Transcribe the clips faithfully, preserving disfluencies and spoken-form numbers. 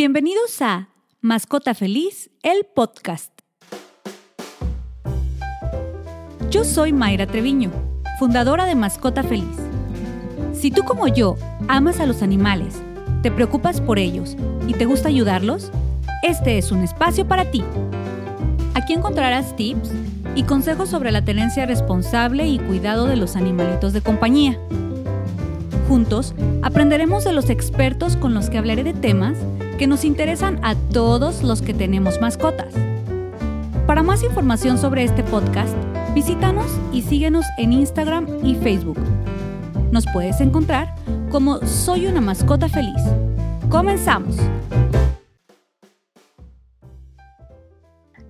Bienvenidos a Mascota Feliz, el podcast. Yo soy Mayra Treviño, fundadora de Mascota Feliz. Si tú como yo amas a los animales, te preocupas por ellos y te gusta ayudarlos, este es un espacio para ti. Aquí encontrarás tips y consejos sobre la tenencia responsable y cuidado de los animalitos de compañía. Juntos aprenderemos de los expertos con los que hablaré de temas que nos interesan a todos los que tenemos mascotas. Para más información sobre este podcast, visítanos y síguenos en Instagram y Facebook. Nos puedes encontrar como Soy una Mascota Feliz. ¡Comenzamos!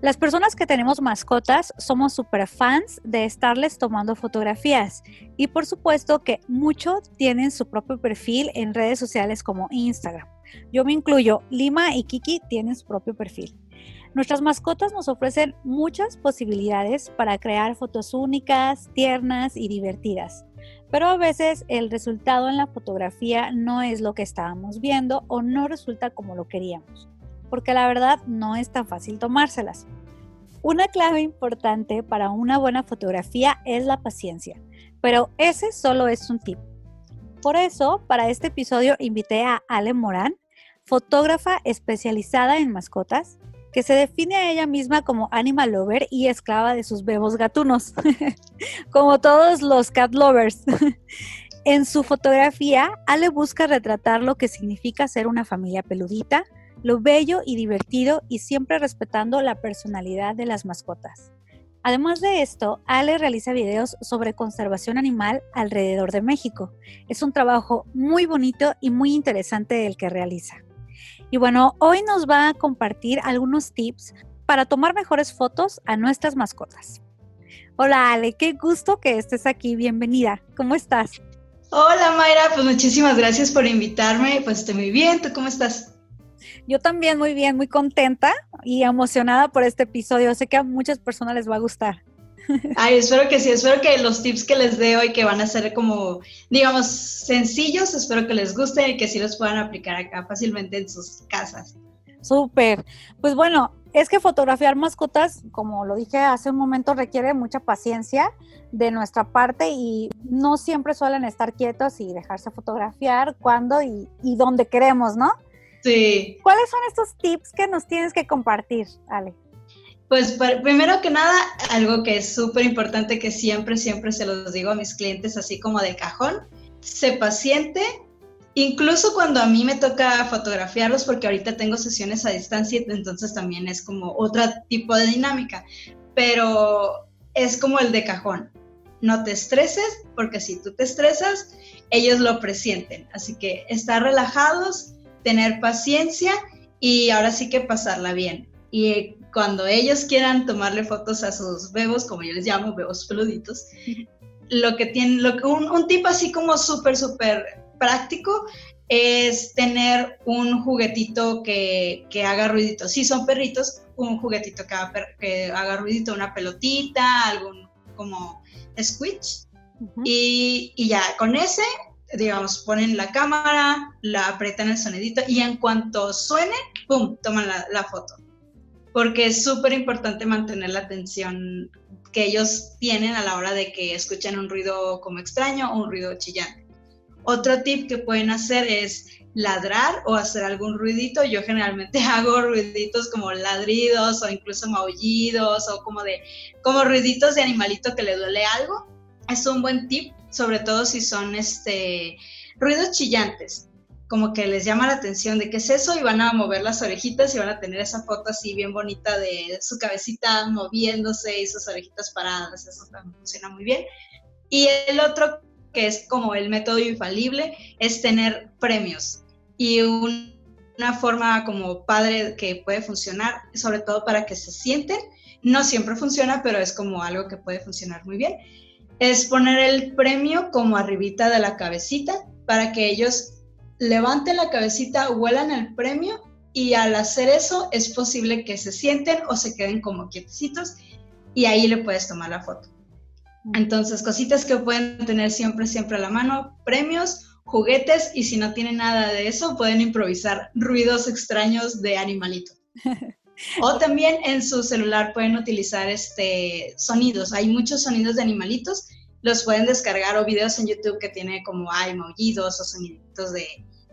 Las personas que tenemos mascotas somos super fans de estarles tomando fotografías y por supuesto que muchos tienen su propio perfil en redes sociales como Instagram. Yo me incluyo, Lima y Kiki tienen su propio perfil. Nuestras mascotas nos ofrecen muchas posibilidades para crear fotos únicas, tiernas y divertidas, pero a veces el resultado en la fotografía no es lo que estábamos viendo o no resulta como lo queríamos, porque la verdad no es tan fácil tomárselas. Una clave importante para una buena fotografía es la paciencia, pero ese solo es un tip. Por eso, para este episodio invité a Ale Morán, fotógrafa especializada en mascotas, que se define a ella misma como animal lover y esclava de sus bebos gatunos, como todos los cat lovers. En su fotografía, Ale busca retratar lo que significa ser una familia peludita, lo bello y divertido y siempre respetando la personalidad de las mascotas. Además de esto, Ale realiza videos sobre conservación animal alrededor de México. Es un trabajo muy bonito y muy interesante el que realiza. Y bueno, hoy nos va a compartir algunos tips para tomar mejores fotos a nuestras mascotas. Hola Ale, qué gusto que estés aquí, bienvenida. ¿Cómo estás? Hola Mayra, pues muchísimas gracias por invitarme, pues estoy muy bien, ¿tú cómo estás? Yo también muy bien, muy contenta y emocionada por este episodio. Sé que a muchas personas les va a gustar. Ay, espero que sí, espero que los tips que les dé hoy, que van a ser como, digamos, sencillos, espero que les guste y que sí los puedan aplicar acá fácilmente en sus casas. Súper. Pues bueno, es que fotografiar mascotas, como lo dije hace un momento, requiere mucha paciencia de nuestra parte y no siempre suelen estar quietos y dejarse fotografiar cuando y, y donde queremos, ¿no? Sí. ¿Cuáles son estos tips que nos tienes que compartir, Ale? Pues primero que nada, algo que es súper importante que siempre, siempre se los digo a mis clientes así como de cajón, sé paciente, incluso cuando a mí me toca fotografiarlos porque ahorita tengo sesiones a distancia, entonces también es como otro tipo de dinámica, pero es como el de cajón, no te estreses porque si tú te estresas, ellos lo presienten, así que estar relajados, tener paciencia y ahora sí que pasarla bien. Y cuando ellos quieran tomarle fotos a sus bebos, como yo les llamo, bebos peluditos, lo que tienen, lo que un, un tip así como súper, súper práctico es tener un juguetito que, que haga ruidito. Si son perritos, un juguetito que haga, per, que haga ruidito, una pelotita, algún como squitch. Uh-huh. y, y ya con ese, digamos, ponen la cámara, la aprietan el sonidito y en cuanto suene, ¡pum!, toman la, la foto. Porque es súper importante mantener la atención que ellos tienen a la hora de que escuchan un ruido como extraño o un ruido chillante. Otro tip que pueden hacer es ladrar o hacer algún ruidito. Yo generalmente hago ruiditos como ladridos o incluso maullidos o como de como ruiditos de animalito que le duele algo. Es un buen tip, sobre todo si son este ruidos chillantes. Como que les llama la atención de qué es eso y van a mover las orejitas y van a tener esa foto así bien bonita de su cabecita moviéndose y sus orejitas paradas, eso también funciona muy bien. Y el otro, que es como el método infalible, es tener premios y un, una forma como padre que puede funcionar, sobre todo para que se sienten, no siempre funciona, pero es como algo que puede funcionar muy bien, es poner el premio como arribita de la cabecita para que ellos levanten la cabecita, huelan el premio y al hacer eso es posible que se sienten o se queden como quietecitos y ahí le puedes tomar la foto. Entonces, cositas que pueden tener siempre, siempre a la mano, premios juguetes, y si no tienen nada de eso, pueden improvisar ruidos extraños de animalito. O también en su celular pueden utilizar este, sonidos. Hay muchos sonidos de animalitos, los pueden descargar, o videos en YouTube que tiene como ay, maullidos o soniditos de,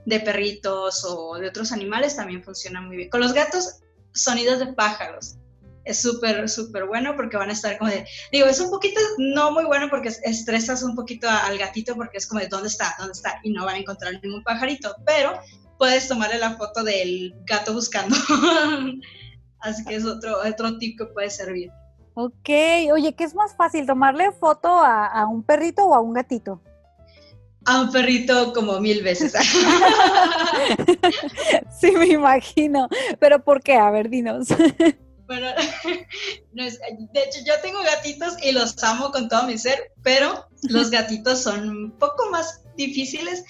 de perritos o de otros animales, también funciona muy bien. Con los gatos, sonidos de pájaros. Es súper, súper bueno porque van a estar como de... Digo, es un poquito no muy bueno porque estresas un poquito a, al gatito porque es como de ¿dónde está? ¿Dónde está? Y no van a encontrar ningún pajarito, pero puedes tomarle la foto del gato buscando. Así que es otro, otro tip que puede servir. Ok, oye, ¿qué es más fácil? ¿Tomarle foto a, a un perrito o a un gatito? A un perrito como mil veces. Sí, me imagino. ¿Pero por qué? A ver, dinos. Bueno, de hecho yo tengo gatitos y los amo con todo mi ser, pero los gatitos son un poco más difíciles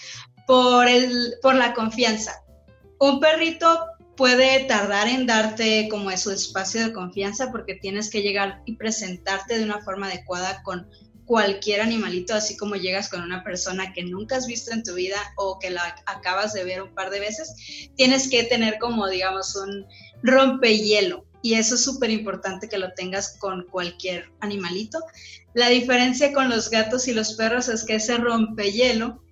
por, el, por la confianza. Un perrito puede tardar en darte como su espacio de confianza porque tienes que llegar y presentarte de una forma adecuada con cualquier animalito, así como llegas con una persona que nunca has visto en tu vida o que la acabas de ver un par de veces, tienes que tener como, digamos, un rompehielo. Y eso es súper importante que lo tengas con cualquier animalito. La diferencia con los gatos y los perros es que ese rompehielo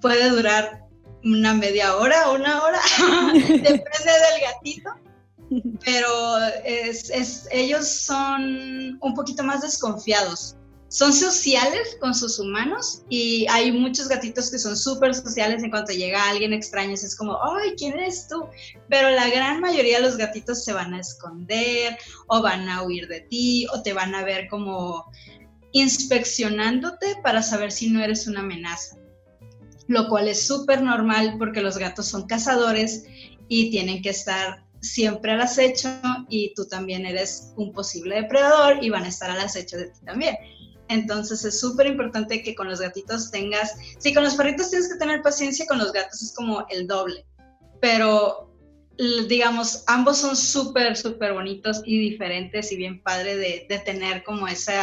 puede durar una media hora, una hora, depende del gatito, pero es, es, ellos son un poquito más desconfiados. Son sociales con sus humanos y hay muchos gatitos que son súper sociales. En cuanto llega alguien extraño, es como, ¡ay, quién eres tú! Pero la gran mayoría de los gatitos se van a esconder o van a huir de ti o te van a ver como inspeccionándote para saber si no eres una amenaza. Lo cual es súper normal porque los gatos son cazadores y tienen que estar siempre al acecho y tú también eres un posible depredador y van a estar al acecho de ti también. Entonces es súper importante que con los gatitos tengas... Sí, con los perritos tienes que tener paciencia, con los gatos es como el doble. Pero, digamos, ambos son súper, súper bonitos y diferentes y bien padre de, de tener como esa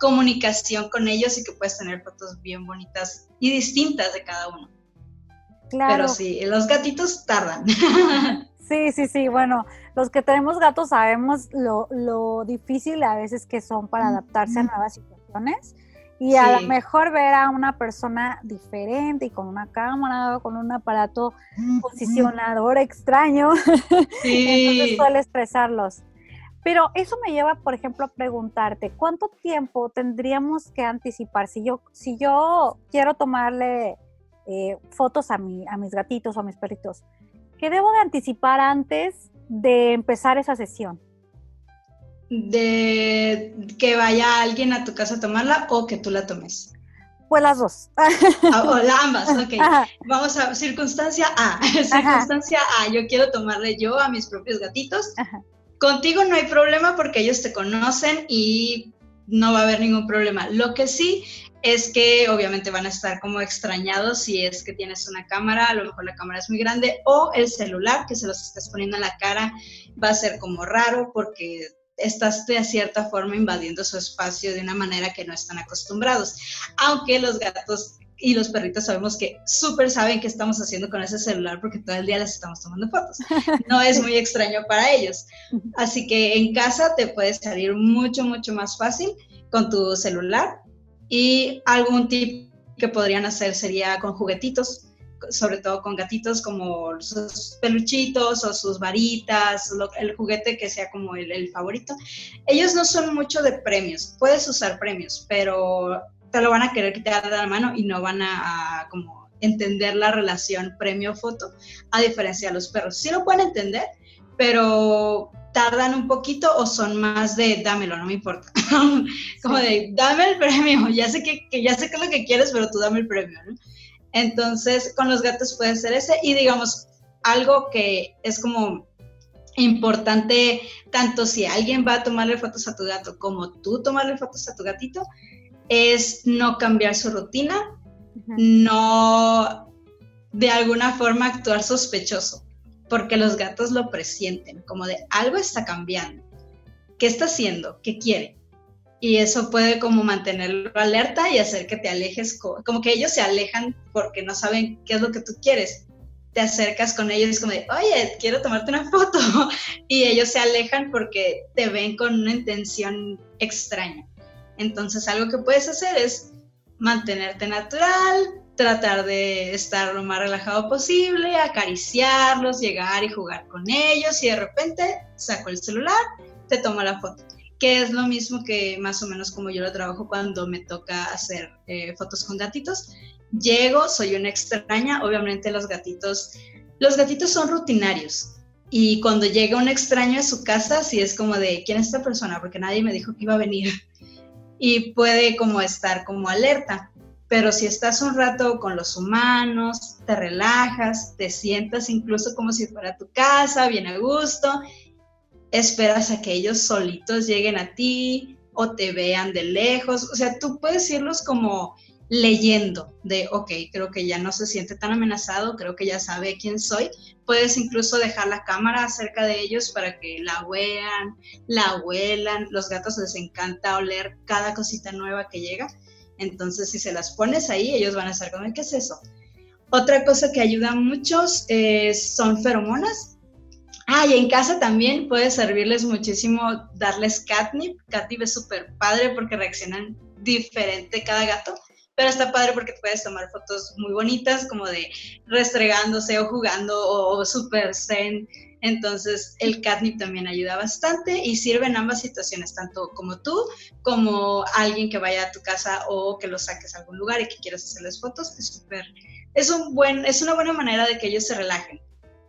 comunicación con ellos y que puedes tener fotos bien bonitas y distintas de cada uno. Claro. Pero sí, los gatitos tardan. Sí, sí, sí. Bueno, los que tenemos gatos sabemos lo, lo difícil a veces que son para adaptarse a nuevas situaciones. Y sí. A lo mejor ver a una persona diferente y con una cámara o con un aparato mm-hmm. posicionador extraño, sí. Entonces suele estresarlos. Pero eso me lleva, por ejemplo, a preguntarte, ¿cuánto tiempo tendríamos que anticipar? Si yo, si yo quiero tomarle eh, fotos a, mi, a mis gatitos o a mis perritos, ¿qué debo de anticipar antes de empezar esa sesión? ¿De que vaya alguien a tu casa a tomarla o que tú la tomes? Pues las dos. Ah, o la ambas, ok. Ajá. Vamos a circunstancia A. Circunstancia Ajá. A, yo quiero tomarle yo a mis propios gatitos. Ajá. Contigo no hay problema porque ellos te conocen y no va a haber ningún problema. Lo que sí es que obviamente van a estar como extrañados si es que tienes una cámara, a lo mejor la cámara es muy grande, o el celular que se los estás poniendo en la cara va a ser como raro porque... estás de cierta forma invadiendo su espacio de una manera que no están acostumbrados, aunque los gatos y los perritos sabemos que súper saben qué estamos haciendo con ese celular porque todo el día les estamos tomando fotos, no es muy extraño para ellos, así que en casa te puede salir mucho, mucho más fácil con tu celular. Y algún tip que podrían hacer sería con juguetitos, sobre todo con gatitos, como sus peluchitos o sus varitas, lo, el juguete que sea como el, el favorito. Ellos no son mucho de premios, puedes usar premios, pero te lo van a querer quitar de la mano y no van a, a como entender la relación premio-foto, a diferencia de los perros. Sí lo pueden entender, pero tardan un poquito o son más de dámelo, no me importa. Como de dame el premio, ya sé que, que ya sé que es lo que quieres, pero tú dame el premio, ¿no? Entonces, con los gatos puede ser ese. Y digamos, algo que es como importante, tanto si alguien va a tomarle fotos a tu gato como tú tomarle fotos a tu gatito, es no cambiar su rutina, uh-huh. no de alguna forma actuar sospechoso, porque los gatos lo presienten, como de algo está cambiando, ¿qué está haciendo? ¿Qué quiere? y eso puede como mantenerlo alerta y hacer que te alejes, como que ellos se alejan porque no saben qué es lo que tú quieres. Te acercas con ellos como de, oye, quiero tomarte una foto, y ellos se alejan porque te ven con una intención extraña. Entonces algo que puedes hacer es mantenerte natural, tratar de estar lo más relajado posible, acariciarlos, llegar y jugar con ellos, y de repente saco el celular, te tomo la foto, que es lo mismo que más o menos como yo lo trabajo cuando me toca hacer eh, fotos con gatitos. Llego, soy una extraña, obviamente los gatitos, los gatitos son rutinarios, y cuando llega un extraño a su casa, sí es como de, ¿quién es esta persona? Porque nadie me dijo que iba a venir, y puede como estar como alerta. Pero si estás un rato con los humanos, te relajas, te sientas incluso como si fuera tu casa, bien a gusto, esperas a que ellos solitos lleguen a ti o te vean de lejos. O sea, tú puedes irlos como leyendo de, ok, creo que ya no se siente tan amenazado, creo que ya sabe quién soy. Puedes incluso dejar la cámara cerca de ellos para que la vean, la huelan. Los gatos les encanta oler cada cosita nueva que llega. Entonces, si se las pones ahí, ellos van a estar como, ¿qué es eso? Otra cosa que ayuda a muchos eh, son feromonas. Ah, y en casa también puede servirles muchísimo darles catnip. Catnip es súper padre porque reaccionan diferente cada gato, pero está padre porque puedes tomar fotos muy bonitas, como de restregándose o jugando o, o súper zen. Entonces, el catnip también ayuda bastante y sirve en ambas situaciones, tanto como tú, como alguien que vaya a tu casa o que lo saques a algún lugar y que quieras hacerles fotos. Es súper, es un buen, es una buena manera de que ellos se relajen.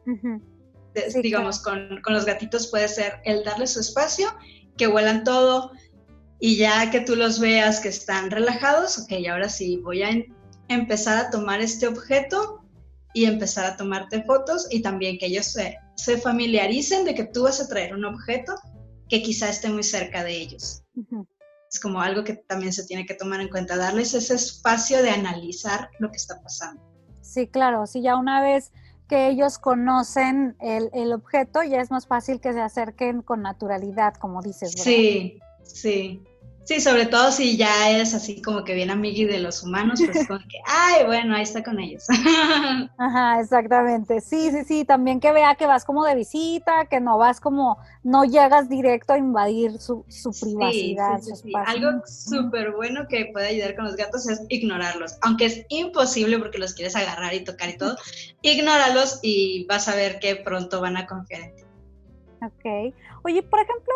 Uh-huh. De, sí, digamos, claro. con, con los gatitos puede ser el darles su espacio, que huelan todo, y ya que tú los veas que están relajados, ok, ahora sí voy a en, empezar a tomar este objeto y empezar a tomarte fotos, y también que ellos se... se familiaricen de que tú vas a traer un objeto que quizá esté muy cerca de ellos. Uh-huh. Es como algo que también se tiene que tomar en cuenta, darles ese espacio de analizar lo que está pasando. Sí, claro, sí, ya una vez que ellos conocen el, el objeto, ya es más fácil que se acerquen con naturalidad, como dices, ¿verdad? Sí, sí. Sí, sobre todo si ya eres así como que bien amigui de los humanos, pues como que, ay, bueno, ahí está con ellos. Ajá, exactamente. Sí, sí, sí, también que vea que vas como de visita, que no vas como, no llegas directo a invadir su, su privacidad. Sí, sí, sí, su espacio. Sí. Algo súper bueno que puede ayudar con los gatos es ignorarlos, aunque es imposible porque los quieres agarrar y tocar y todo, ignóralos y vas a ver que pronto van a confiar en ti. Ok. Oye, por ejemplo,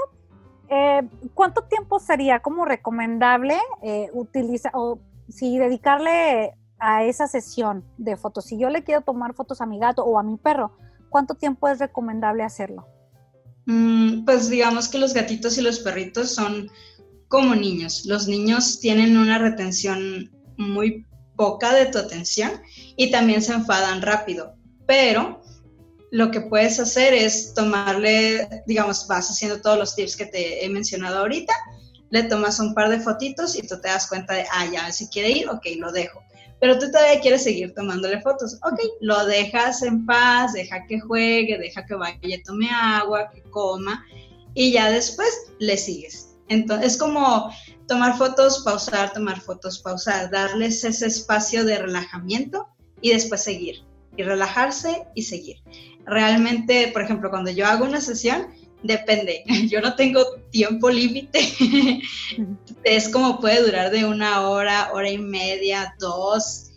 Eh, ¿cuánto tiempo sería como recomendable eh, utilizar o si dedicarle a esa sesión de fotos? Si yo le quiero tomar fotos a mi gato o a mi perro, ¿cuánto tiempo es recomendable hacerlo? Mm, pues digamos que los gatitos y los perritos son como niños. Los niños tienen una retención muy poca de tu atención y también se enfadan rápido, pero lo que puedes hacer es tomarle, digamos, vas haciendo todos los tips que te he mencionado ahorita, le tomas un par de fotitos y tú te das cuenta de, ah, ya, si quiere ir, ok, lo dejo. Pero tú todavía quieres seguir tomándole fotos, ok, lo dejas en paz, deja que juegue, deja que vaya, tome agua, que coma, y ya después le sigues. Entonces, es como tomar fotos, pausar, tomar fotos, pausar, darles ese espacio de relajamiento y después seguir, y relajarse y seguir. Realmente, por ejemplo, cuando yo hago una sesión, depende, yo no tengo tiempo límite, es como puede durar de una hora, hora y media, dos,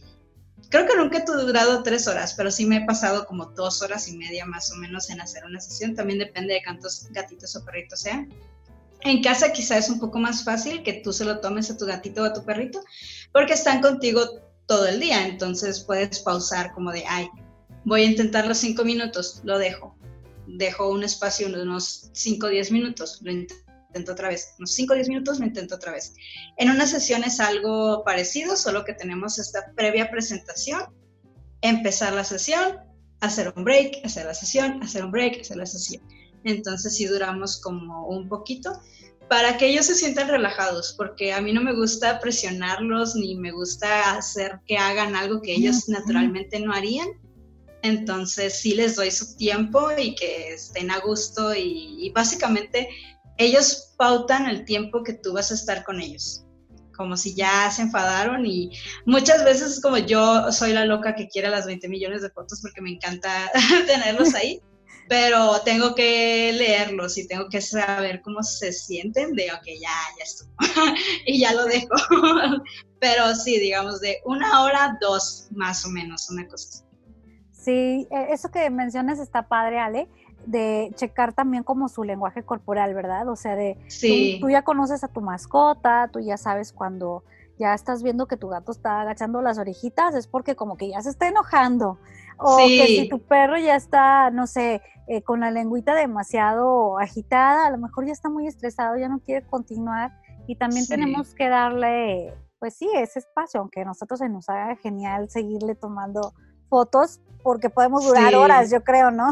creo que nunca he durado tres horas, pero sí me he pasado como dos horas y media más o menos en hacer una sesión, también depende de cuántos gatitos o perritos sean. En casa quizás es un poco más fácil que tú se lo tomes a tu gatito o a tu perrito, porque están contigo todo el día, entonces puedes pausar como de, ay, voy a intentar los cinco minutos, lo dejo. Dejo un espacio unos cinco o diez minutos, lo intento otra vez. Unos cinco o diez minutos, lo intento otra vez. En una sesión es algo parecido, solo que tenemos esta previa presentación, empezar la sesión, hacer un break, hacer la sesión, hacer un break, hacer la sesión. Entonces sí duramos como un poquito para que ellos se sientan relajados, porque a mí no me gusta presionarlos ni me gusta hacer que hagan algo que ellos naturalmente no harían. Entonces sí les doy su tiempo y que estén a gusto y, y básicamente ellos pautan el tiempo que tú vas a estar con ellos, como si ya se enfadaron. Y muchas veces, como yo soy la loca que quiere las veinte millones de fotos porque me encanta tenerlos ahí, pero tengo que leerlos y tengo que saber cómo se sienten de, ok, ya, ya estuvo, y ya lo dejo. Pero sí, digamos, de una hora, dos, más o menos, una cosa así. Sí, eso que mencionas está padre, Ale, de checar también como su lenguaje corporal, ¿verdad? O sea, de sí. tú, tú ya conoces a tu mascota, tú ya sabes cuando ya estás viendo que tu gato está agachando las orejitas, es porque como que ya se está enojando. O sí. que si tu perro ya está, no sé, eh, con la lengüita demasiado agitada, a lo mejor ya está muy estresado, ya no quiere continuar. Y también sí. tenemos que darle, pues sí, ese espacio, aunque a nosotros se nos haga genial seguirle tomando fotos, porque podemos durar sí. horas, yo creo, ¿no?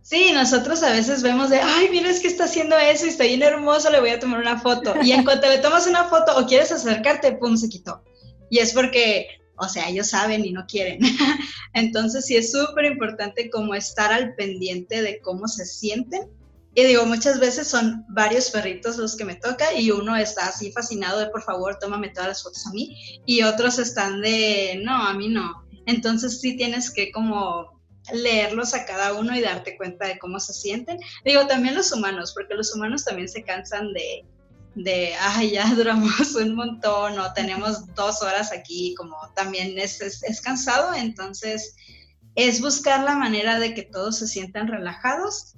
Sí, nosotros a veces vemos de, ay, mira, es que está haciendo eso y está bien hermoso, le voy a tomar una foto. Y en cuanto le tomas una foto o quieres acercarte, pum, se quitó. Y es porque, o sea, ellos saben y no quieren. Entonces sí es súper importante como estar al pendiente de cómo se sienten. Y digo, muchas veces son varios perritos los que me toca y uno está así fascinado de, por favor, tómame todas las fotos a mí. Y otros están de, no, a mí no. Entonces sí tienes que como leerlos a cada uno y darte cuenta de cómo se sienten. Digo, también los humanos, porque los humanos también se cansan de, de ay, ya duramos un montón o tenemos dos horas aquí, como también es, es, es cansado. Entonces es buscar la manera de que todos se sientan relajados,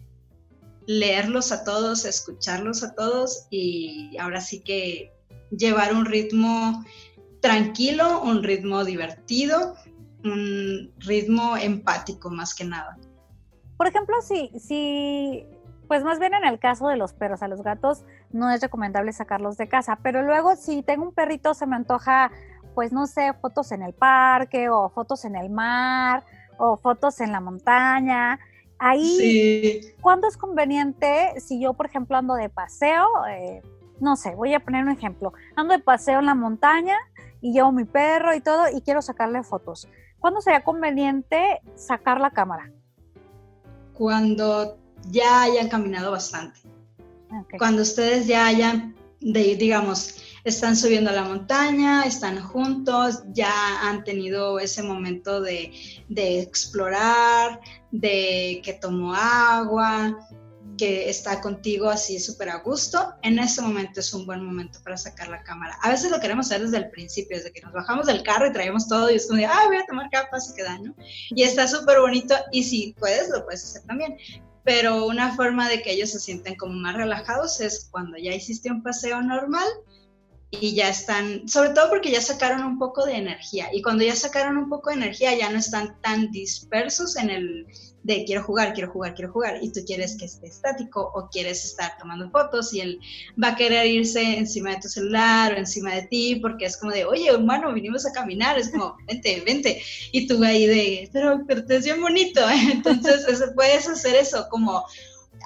leerlos a todos, escucharlos a todos y ahora sí que llevar un ritmo tranquilo, un ritmo divertido, un ritmo empático más que nada. Por ejemplo, si, si, pues más bien en el caso de los perros, a los gatos no es recomendable sacarlos de casa, pero luego si tengo un perrito se me antoja, pues no sé, fotos en el parque o fotos en el mar o fotos en la montaña, ahí, sí. ¿cuándo es conveniente si yo, por ejemplo, ando de paseo? Eh, no sé, voy a poner un ejemplo, ando de paseo en la montaña y llevo mi perro y todo y quiero sacarle fotos. ¿Cuándo sería conveniente sacar la cámara? Cuando ya hayan caminado bastante. Okay. Cuando ustedes ya hayan, de, digamos, están subiendo a la montaña, están juntos, ya han tenido ese momento de, de explorar, de que tomó agua, que está contigo así súper a gusto, en ese momento es un buen momento para sacar la cámara. A veces lo queremos hacer desde el principio, desde que nos bajamos del carro y traemos todo y es como de, ah, voy a tomar capas y queda, ¿no? Y está súper bonito y si puedes, lo puedes hacer también. Pero una forma de que ellos se sientan como más relajados es cuando ya hiciste un paseo normal y ya están, sobre todo porque ya sacaron un poco de energía y cuando ya sacaron un poco de energía ya no están tan dispersos en el de quiero jugar, quiero jugar, quiero jugar, y tú quieres que esté estático o quieres estar tomando fotos y él va a querer irse encima de tu celular o encima de ti porque es como de, oye, humano, vinimos a caminar, es como, vente, vente, y tú ahí de, pero, pero te es bien bonito, entonces eso, puedes hacer eso, como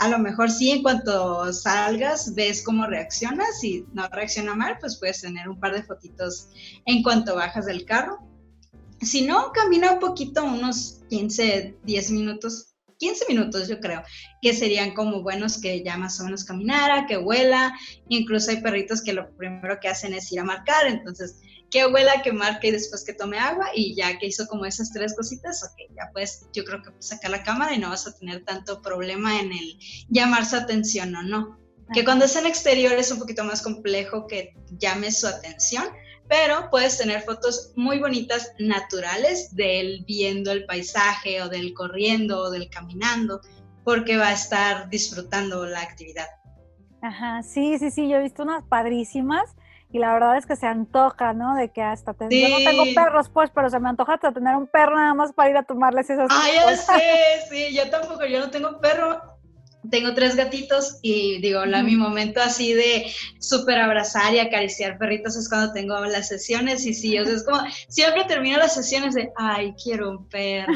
a lo mejor sí, en cuanto salgas, ves cómo reaccionas, si no reacciona mal, pues puedes tener un par de fotitos en cuanto bajas del carro. Si no, camina un poquito, unos quince, diez minutos, quince minutos yo creo, que serían como buenos que ya más o menos caminara, que huela, incluso hay perritos que lo primero que hacen es ir a marcar, entonces que huela, que marque y después que tome agua y ya que hizo como esas tres cositas, ok, ya puedes, yo creo que sacar la cámara y no vas a tener tanto problema en el llamar su atención o no, que cuando es en exterior es un poquito más complejo que llame su atención, pero puedes tener fotos muy bonitas, naturales, de él viendo el paisaje, o del corriendo, o del caminando, porque va a estar disfrutando la actividad. Ajá, sí, sí, sí, yo he visto unas padrísimas, y la verdad es que se antoja, ¿no? De que hasta, te... sí. yo no tengo perros, pues, pero se me antoja hasta tener un perro nada más para ir a tomarles esas cosas. Ah, ya sé, sí, yo tampoco, yo no tengo perro. Tengo tres gatitos y digo, la, mi momento así de súper abrazar y acariciar perritos es cuando tengo las sesiones y sí, o sea, es como, siempre termino las sesiones de, ay, quiero un perro,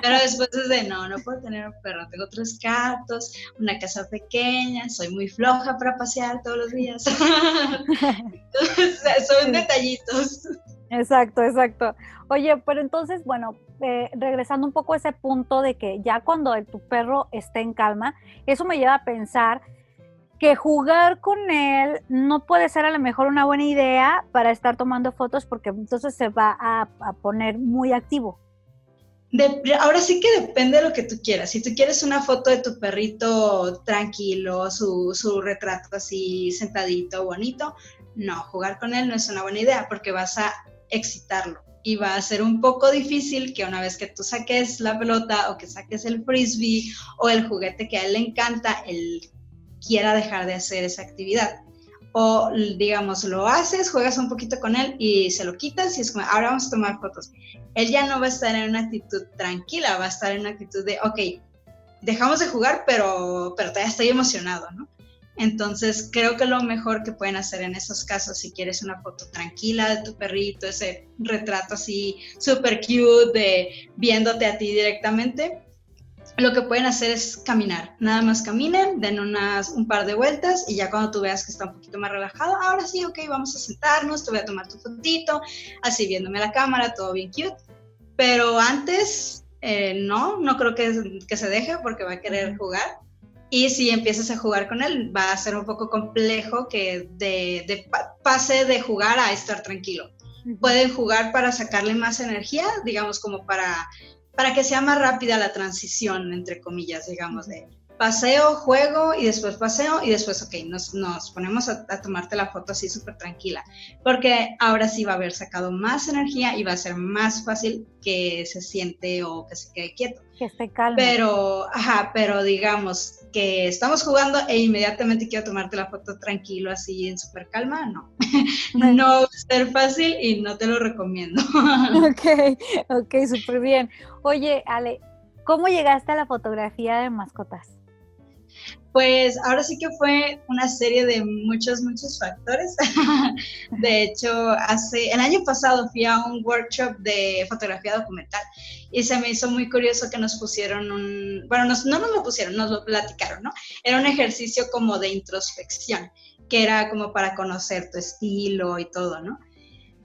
pero después es de, no, no puedo tener un perro, tengo tres gatos, una casa pequeña, soy muy floja para pasear todos los días, entonces son detallitos. Exacto, exacto. Oye, pero entonces, bueno, eh, regresando un poco a ese punto de que ya cuando el, tu perro esté en calma, eso me lleva a pensar que jugar con él no puede ser a lo mejor una buena idea para estar tomando fotos, porque entonces se va a, a poner muy activo. De, ahora sí que depende de lo que tú quieras. Si tú quieres una foto de tu perrito tranquilo, su, su retrato así sentadito, bonito, no, jugar con él no es una buena idea porque vas a excitarlo y va a ser un poco difícil que una vez que tú saques la pelota o que saques el frisbee o el juguete que a él le encanta, él quiera dejar de hacer esa actividad. O digamos, lo haces, juegas un poquito con él y se lo quitas y es como, ahora vamos a tomar fotos. Él ya no va a estar en una actitud tranquila, va a estar en una actitud de, ok, dejamos de jugar, pero, pero todavía estoy emocionado, ¿no? Entonces, creo que lo mejor que pueden hacer en esos casos, si quieres una foto tranquila de tu perrito, ese retrato así súper cute de viéndote a ti directamente, lo que pueden hacer es caminar. Nada más caminen, den unas, un par de vueltas y ya cuando tú veas que está un poquito más relajado, ahora sí, ok, vamos a sentarnos, te voy a tomar tu fotito, así viéndome la cámara, todo bien cute. Pero antes, eh, no, no creo que, que se deje porque va a querer jugar. Y si empiezas a jugar con él, va a ser un poco complejo que de, de pase de jugar a estar tranquilo. Pueden jugar para sacarle más energía, digamos como para... para que sea más rápida la transición, entre comillas, digamos, de paseo, juego, y después paseo, y después, ok, nos, nos ponemos a, a tomarte la foto así súper tranquila, porque ahora sí va a haber sacado más energía y va a ser más fácil que se siente o que se quede quieto. Que se calme. Pero, ajá, pero digamos que estamos jugando e inmediatamente quiero tomarte la foto tranquilo, así en súper calma, no. No va a ser fácil y no te lo recomiendo. Ok, ok, súper bien. Oye, Ale, ¿cómo llegaste a la fotografía de mascotas? Pues ahora sí que fue una serie de muchos, muchos factores. De hecho, hace, el año pasado fui a un workshop de fotografía documental y se me hizo muy curioso que nos pusieron un... Bueno, nos, no nos lo pusieron, nos lo platicaron, ¿no? Era un ejercicio como de introspección, que era como para conocer tu estilo y todo, ¿no?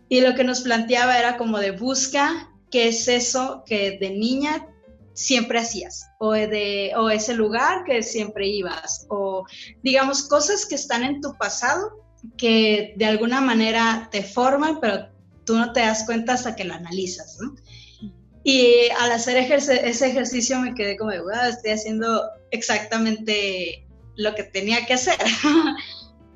Y lo que nos planteaba era como de busca qué es eso que de niña siempre hacías, o, de, o ese lugar que siempre ibas, o digamos cosas que están en tu pasado que de alguna manera te forman, pero tú no te das cuenta hasta que lo analizas, ¿no? Y al hacer ejerce- ese ejercicio me quedé como, wow, estoy haciendo exactamente lo que tenía que hacer.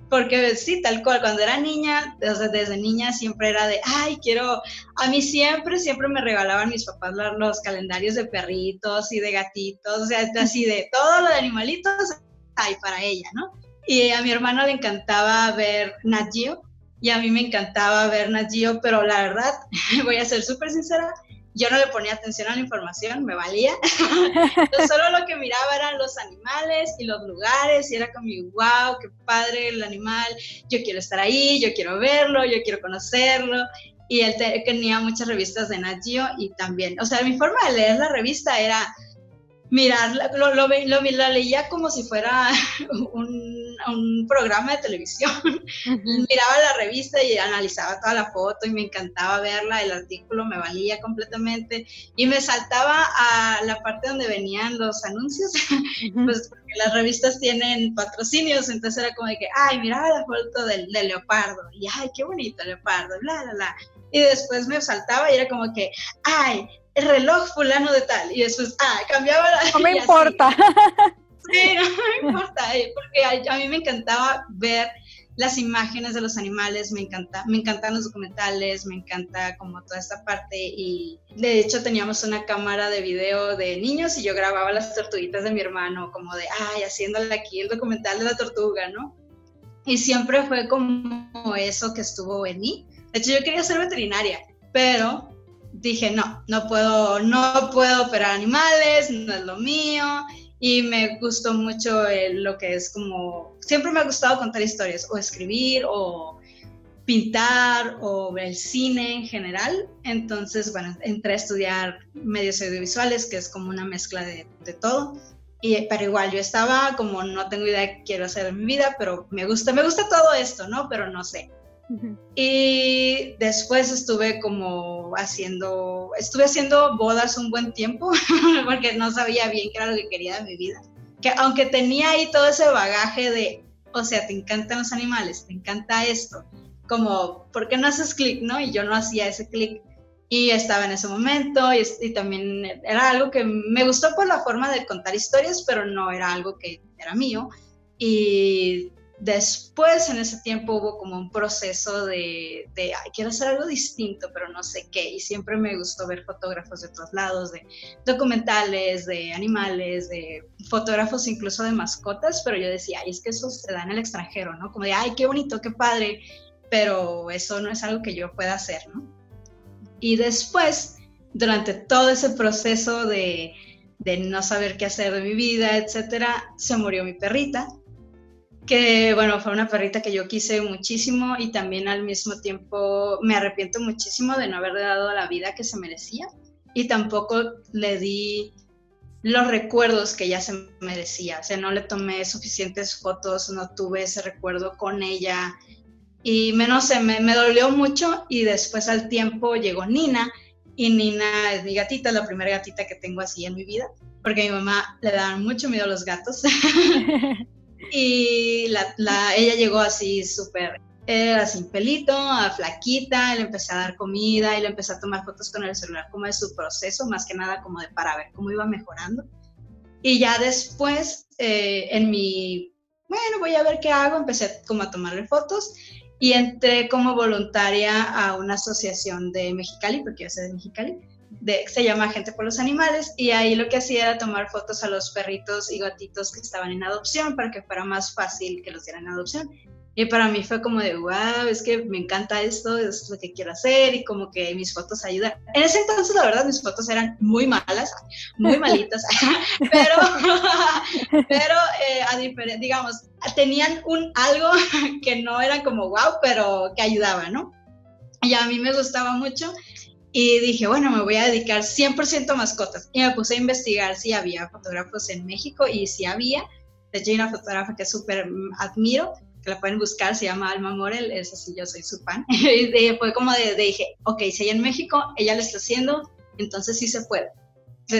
Porque sí, tal cual, cuando era niña, desde, desde niña siempre era de, ay, quiero, a mí siempre, siempre me regalaban mis papás los, los calendarios de perritos y de gatitos, o sea, así de todo lo de animalitos, ay, para ella, ¿no? Y a mi hermano le encantaba ver Nat Geo, y a mí me encantaba ver Nat Geo, pero la verdad, voy a ser súper sincera, yo no le ponía atención a la información, me valía. Entonces, solo lo que miraba eran los animales y los lugares, y era como, wow, qué padre el animal, yo quiero estar ahí, yo quiero verlo, yo quiero conocerlo. Y él tenía muchas revistas de Nat Geo y también, o sea, mi forma de leer la revista era mirarla, lo, lo, lo, lo leía como si fuera un, un programa de televisión. Miraba la revista y analizaba toda la foto y me encantaba verla, el artículo me valía completamente y me saltaba a la parte donde venían los anuncios, pues porque las revistas tienen patrocinios, entonces era como de que, ay, miraba la foto del, del leopardo y ay, qué bonito leopardo, bla, bla, bla. Y después me saltaba y era como que, ay, el reloj fulano de tal, y después, ah, cambiaba la... No me importa. Sí, no me importa, porque a, a mí me encantaba ver las imágenes de los animales, me encanta, me encantan los documentales, me encanta como toda esta parte, y de hecho teníamos una cámara de video de niños y yo grababa las tortuguitas de mi hermano, como de, ay, haciéndole aquí el documental de la tortuga, ¿no? Y siempre fue como eso que estuvo en mí. De hecho, yo quería ser veterinaria, pero... dije, no, no puedo, no puedo operar animales, no es lo mío, y me gustó mucho lo que es como, siempre me ha gustado contar historias, o escribir, o pintar, o el cine en general. Entonces, bueno, entré a estudiar medios audiovisuales, que es como una mezcla de, de todo, y, pero igual yo estaba como, no tengo idea de qué quiero hacer en mi vida, pero me gusta, me gusta todo esto, ¿no? Pero no sé. Y después estuve como haciendo, estuve haciendo bodas un buen tiempo, porque no sabía bien qué era lo que quería de mi vida. Que aunque tenía ahí todo ese bagaje de o sea, te encantan los animales, te encanta esto, como, ¿por qué no haces clic, no? Y yo no hacía ese clic, y estaba en ese momento, y, y también era algo que me gustó por la forma de contar historias, pero no era algo que era mío, y después en ese tiempo hubo como un proceso de, de ay, quiero hacer algo distinto, pero no sé qué, y siempre me gustó ver fotógrafos de otros lados, de documentales, de animales, de fotógrafos incluso de mascotas, pero yo decía, ay, es que eso se da en el extranjero, ¿no? Como de, ay, qué bonito, qué padre, pero eso no es algo que yo pueda hacer, ¿no? Y después, durante todo ese proceso de, de no saber qué hacer de mi vida, etcétera, se murió mi perrita, que bueno, fue una perrita que yo quise muchísimo y también al mismo tiempo me arrepiento muchísimo de no haberle dado la vida que se merecía y tampoco le di los recuerdos que ella se merecía, o sea, no le tomé suficientes fotos, no tuve ese recuerdo con ella y me, no sé, me, me dolió mucho y después al tiempo llegó Nina y Nina es mi gatita, es la primera gatita que tengo así en mi vida porque a mi mamá le daban mucho miedo a los gatos. Y la, la, ella llegó así súper, era sin pelito, flaquita, y le empecé a dar comida y le empecé a tomar fotos con el celular como de su proceso, más que nada como de para ver cómo iba mejorando. Y ya después eh, en mi, bueno, voy a ver qué hago, empecé como a tomarle fotos y entré como voluntaria a una asociación de Mexicali, porque yo soy de Mexicali, De, se llama Gente por los Animales, y ahí lo que hacía era tomar fotos a los perritos y gatitos que estaban en adopción para que fuera más fácil que los dieran en adopción. Y para mí fue como de, wow, es que me encanta esto, es lo que quiero hacer, y como que mis fotos ayudan. En ese entonces, la verdad, mis fotos eran muy malas, muy malitas, pero, pero eh, a diferen- digamos, tenían un algo que no era como wow, pero que ayudaba, ¿no? Y a mí me gustaba mucho. Y dije, bueno, me voy a dedicar cien por ciento a mascotas. Y me puse a investigar si había fotógrafos en México, y si había. De hecho, hay una fotógrafa que súper admiro, que la pueden buscar, se llama Alma Morel, esa sí, yo soy su fan. Y fue como de, de, dije, ok, si hay en México, ella lo está haciendo, entonces sí se puede.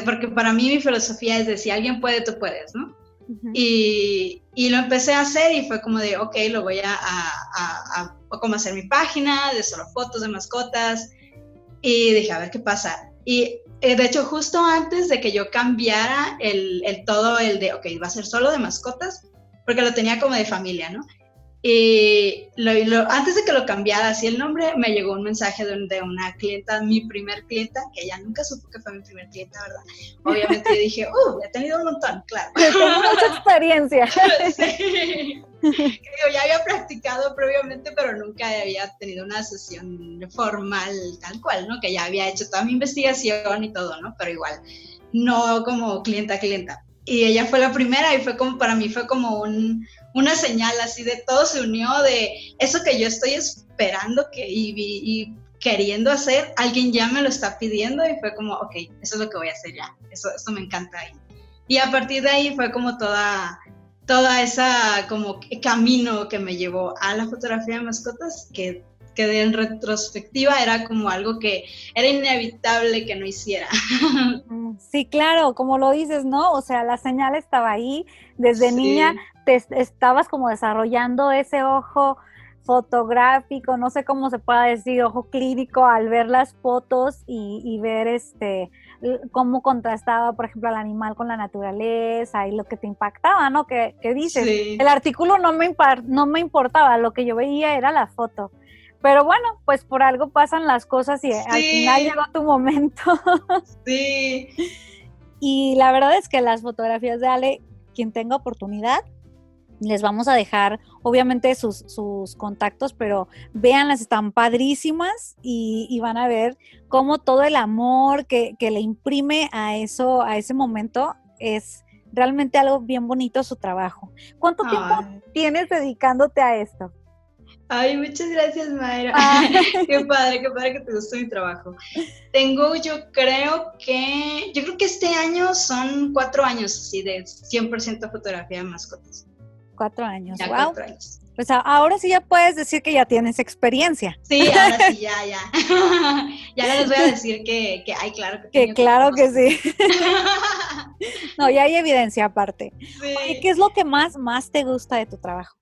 Porque para mí mi filosofía es de, si alguien puede, tú puedes, ¿no? Uh-huh. Y, y lo empecé a hacer y fue como de, ok, lo voy a, a, a, a como hacer mi página de solo fotos de mascotas. Y dije, a ver qué pasa. Y eh, de hecho, justo antes de que yo cambiara el, el todo, el de, ok, va a ser solo de mascotas, porque lo tenía como de familia, ¿no? Y lo, lo, antes de que lo cambiara así el nombre, me llegó un mensaje de, de una clienta, mi primer clienta, que ella nunca supo que fue mi primer clienta, ¿verdad? Obviamente yo dije, uh, he tenido un montón, claro. Tengo mucha experiencia. Sí. Creo, ya había practicado previamente, pero nunca había tenido una sesión formal tal cual, ¿no? Que ya había hecho toda mi investigación y todo, ¿no? Pero igual, no como clienta, clienta. Y ella fue la primera y fue como, para mí fue como un, una señal así de todo se unió, de eso que yo estoy esperando que, y, y queriendo hacer, alguien ya me lo está pidiendo y fue como, ok, eso es lo que voy a hacer ya, eso, eso me encanta ahí. Y a partir de ahí fue como toda... toda esa como camino que me llevó a la fotografía de mascotas, que, que en retrospectiva era como algo que era inevitable que no hiciera. Sí, claro, como lo dices, ¿no? O sea, la señal estaba ahí, desde sí. Niña te estabas como desarrollando ese ojo fotográfico, no sé cómo se pueda decir, ojo clínico, al ver las fotos y, y ver este... cómo contrastaba, por ejemplo, el animal con la naturaleza y lo que te impactaba, ¿no? Que, que dices, sí. El artículo no me, impar- no me importaba, lo que yo veía era la foto. Pero bueno, pues por algo pasan las cosas y sí. Al final llegó tu momento. Sí. Y la verdad es que las fotografías de Ale, quien tenga oportunidad, les vamos a dejar, obviamente, sus, sus contactos, pero véanlas, están padrísimas y, y van a ver cómo todo el amor que, que le imprime a eso, a ese momento, es realmente algo bien bonito su trabajo. ¿Cuánto Ay. tiempo tienes dedicándote a esto? Ay, muchas gracias, Mayra. qué padre, qué padre que te gustó mi trabajo. Tengo, yo creo que, yo creo que este año son cuatro años así de cien por ciento fotografía de mascotas. Cuatro años, ya, wow. Cuatro años. Pues ahora sí ya puedes decir que ya tienes experiencia. Sí, ahora sí, ya, ya. Ya les voy a decir que, que ay, claro que, que claro que, que sí. No, ya hay evidencia aparte. Sí. Oye, ¿qué es lo que más, más te gusta de tu trabajo?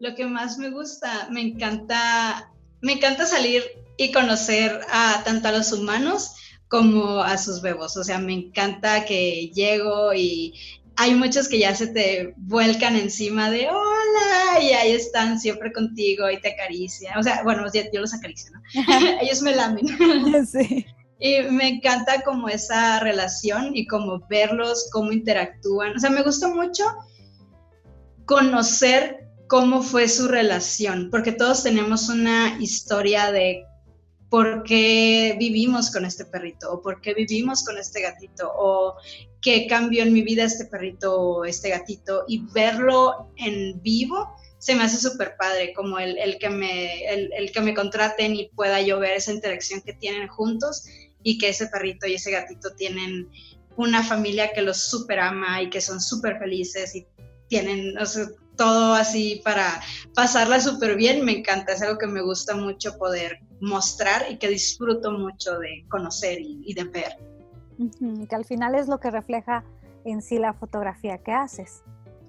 lo que más me gusta. Me encanta, me encanta salir y conocer a tanto a los humanos como a sus bebos. O sea, me encanta que llego y hay muchos que ya se te vuelcan encima de hola, y ahí están siempre contigo y te acarician. O sea, bueno, yo los acaricio, ¿no? Ellos me lamen. Ya sé. Y me encanta como esa relación y como verlos, cómo interactúan. O sea, me gusta mucho conocer cómo fue su relación, porque todos tenemos una historia de por qué vivimos con este perrito, o por qué vivimos con este gatito, o qué cambió en mi vida este perrito o este gatito, y verlo en vivo se me hace súper padre, como el, el, que me, el, el que me contraten y pueda yo ver esa interacción que tienen juntos, y que ese perrito y ese gatito tienen una familia que los súper ama y que son súper felices y tienen, o sea, todo así para pasarla súper bien. Me encanta, es algo que me gusta mucho poder mostrar y que disfruto mucho de conocer y, y de ver. Uh-huh, que al final es lo que refleja en sí la fotografía que haces,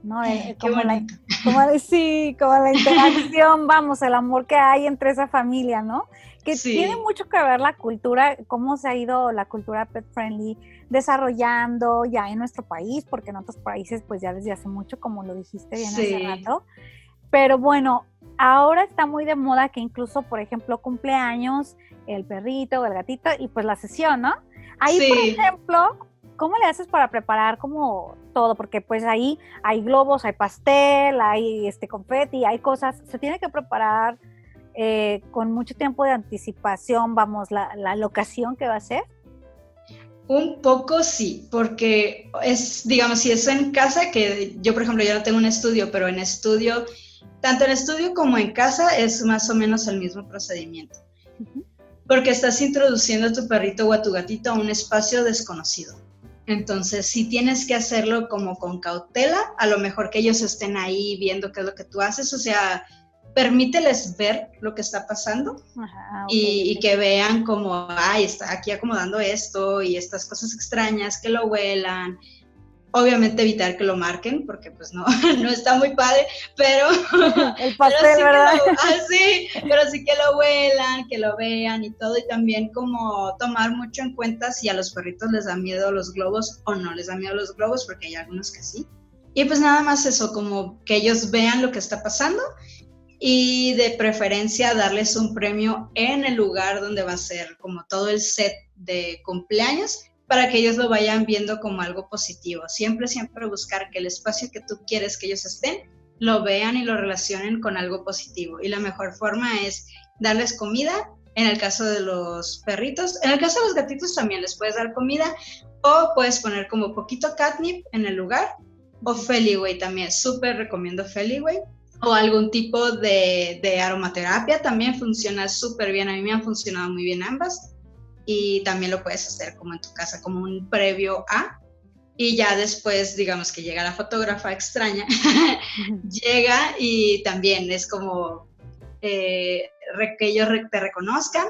¿no? Eh, como la, como, sí, como la interacción, vamos, el amor que hay entre esa familia, ¿no? Que sí. Tiene mucho que ver la cultura, cómo se ha ido la cultura pet friendly desarrollando ya en nuestro país, porque en otros países pues ya desde hace mucho, como lo dijiste bien sí. hace rato. Pero bueno, ahora está muy de moda que incluso, por ejemplo, cumpleaños, el perrito o el gatito y pues la sesión, ¿no? Ahí, sí. Por ejemplo, ¿cómo le haces para preparar como todo? Porque pues ahí hay globos, hay pastel, hay este confeti, hay cosas. Se tiene que preparar eh, con mucho tiempo de anticipación, vamos, la, la locación que va a ser. Un poco sí, porque es, digamos, si es en casa, que yo por ejemplo ya no tengo un estudio, pero en estudio, tanto en estudio como en casa es más o menos el mismo procedimiento. Uh-huh. Porque estás introduciendo a tu perrito o a tu gatito a un espacio desconocido. Entonces, si tienes que hacerlo como con cautela, a lo mejor que ellos estén ahí viendo qué es lo que tú haces, o sea, permíteles ver lo que está pasando. Ajá, okay, y, y que vean como, ay, está aquí acomodando esto y estas cosas extrañas, que lo huelan. Obviamente evitar que lo marquen, porque pues no, no está muy padre, pero... El pastel, pero sí, ¿verdad? Lo, ah, sí, pero sí que lo huelan, que lo vean y todo, y también como tomar mucho en cuenta si a los perritos les da miedo los globos o no les da miedo los globos, porque hay algunos que sí. Y pues nada más eso, como que ellos vean lo que está pasando y de preferencia darles un premio en el lugar donde va a ser como todo el set de cumpleaños, para que ellos lo vayan viendo como algo positivo. Siempre, siempre buscar que el espacio que tú quieres que ellos estén, lo vean y lo relacionen con algo positivo. Y la mejor forma es darles comida, en el caso de los perritos. En el caso de los gatitos también les puedes dar comida, o puedes poner como poquito catnip en el lugar, o Feliway también, súper recomiendo Feliway, o algún tipo de, de aromaterapia también funciona súper bien. A mí me han funcionado muy bien ambas. Y también lo puedes hacer como en tu casa, como un previo a, y ya después, digamos que llega la fotógrafa extraña, llega y también es como eh, que ellos te reconozcan,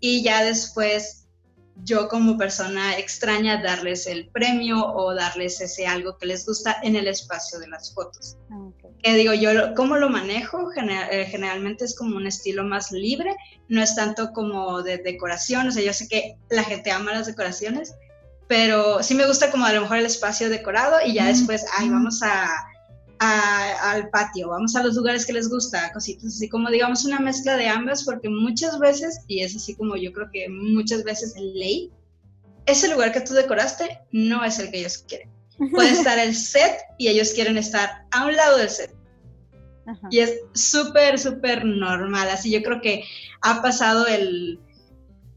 y ya después yo como persona extraña darles el premio o darles ese algo que les gusta en el espacio de las fotos. Okay. Que digo, yo cómo lo manejo, General, generalmente es como un estilo más libre, no es tanto como de decoración. O sea, yo sé que la gente ama las decoraciones, pero sí me gusta como a lo mejor el espacio decorado y ya mm. después, ay, vamos a, a, al patio, vamos a los lugares que les gusta, cositas así como, digamos, una mezcla de ambas, porque muchas veces, y es así como yo creo que muchas veces en ley, ese lugar que tú decoraste no es el que ellos quieren. Puede estar el set y ellos quieren estar a un lado del set. Ajá. Y es súper, súper normal. Así yo creo que ha pasado el,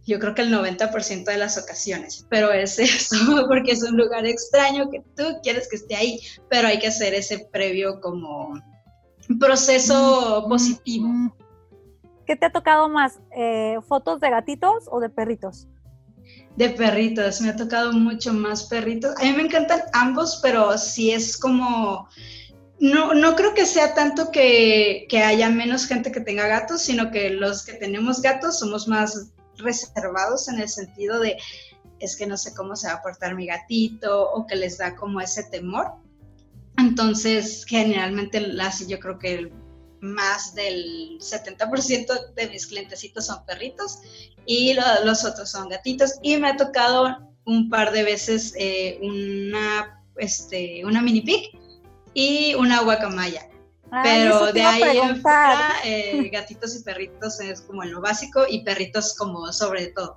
yo creo que el noventa por ciento de las ocasiones, pero es eso, porque es un lugar extraño que tú quieres que esté ahí, pero hay que hacer ese previo como proceso mm. positivo. ¿Qué te ha tocado más? Eh, ¿fotos de gatitos o de perritos? De perritos, me ha tocado mucho más perritos. A mí me encantan ambos, pero sí es como... No, no creo que sea tanto que, que haya menos gente que tenga gatos, sino que los que tenemos gatos somos más reservados en el sentido de, es que no sé cómo se va a portar mi gatito, o que les da como ese temor. Entonces, generalmente, así yo creo que más del setenta por ciento de mis clientecitos son perritos y lo, los otros son gatitos, y me ha tocado un par de veces eh, una, este, una mini pig y una guacamaya. Ay, pero de ahí en fuera, eh, gatitos y perritos es como en lo básico y perritos como sobre todo.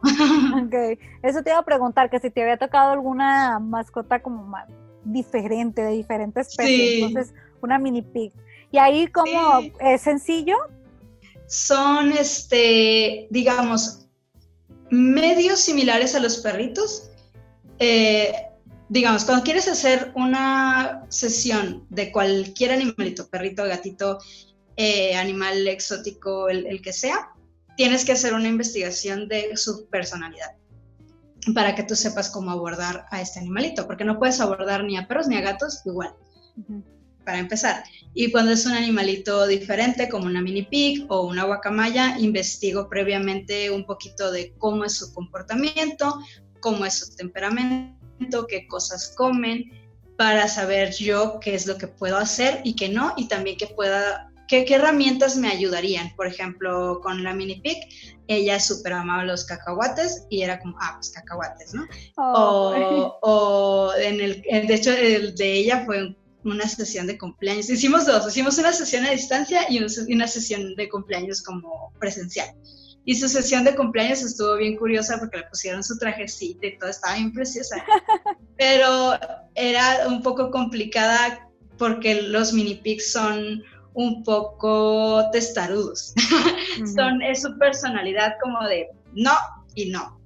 Okay. Eso te iba a preguntar, que si te había tocado alguna mascota como más diferente, de diferentes especies, sí. Entonces una mini pig. ¿Y ahí cómo sí. es sencillo? Son, este, digamos, medios similares a los perritos. Eh, digamos, cuando quieres hacer una sesión de cualquier animalito, perrito, gatito, eh, animal exótico, el, el que sea, tienes que hacer una investigación de su personalidad para que tú sepas cómo abordar a este animalito, porque no puedes abordar ni a perros ni a gatos igual, uh-huh. para empezar. Y cuando es un animalito diferente, como una mini pig o una guacamaya, investigo previamente un poquito de cómo es su comportamiento, cómo es su temperamento, qué cosas comen, para saber yo qué es lo que puedo hacer y qué no, y también qué pueda, qué, qué herramientas me ayudarían. Por ejemplo, con la mini pig, ella súper amaba los cacahuates y era como, ah, pues cacahuates, ¿no? Oh. O, o en el, de hecho, el de ella fue una sesión de cumpleaños. Hicimos dos, hicimos una sesión a distancia y una sesión de cumpleaños como presencial. Y su sesión de cumpleaños estuvo bien curiosa porque le pusieron su trajecito y todo, estaba bien preciosa. Pero era un poco complicada porque los mini pigs son un poco testarudos. Uh-huh. Son, es su personalidad como de no y no.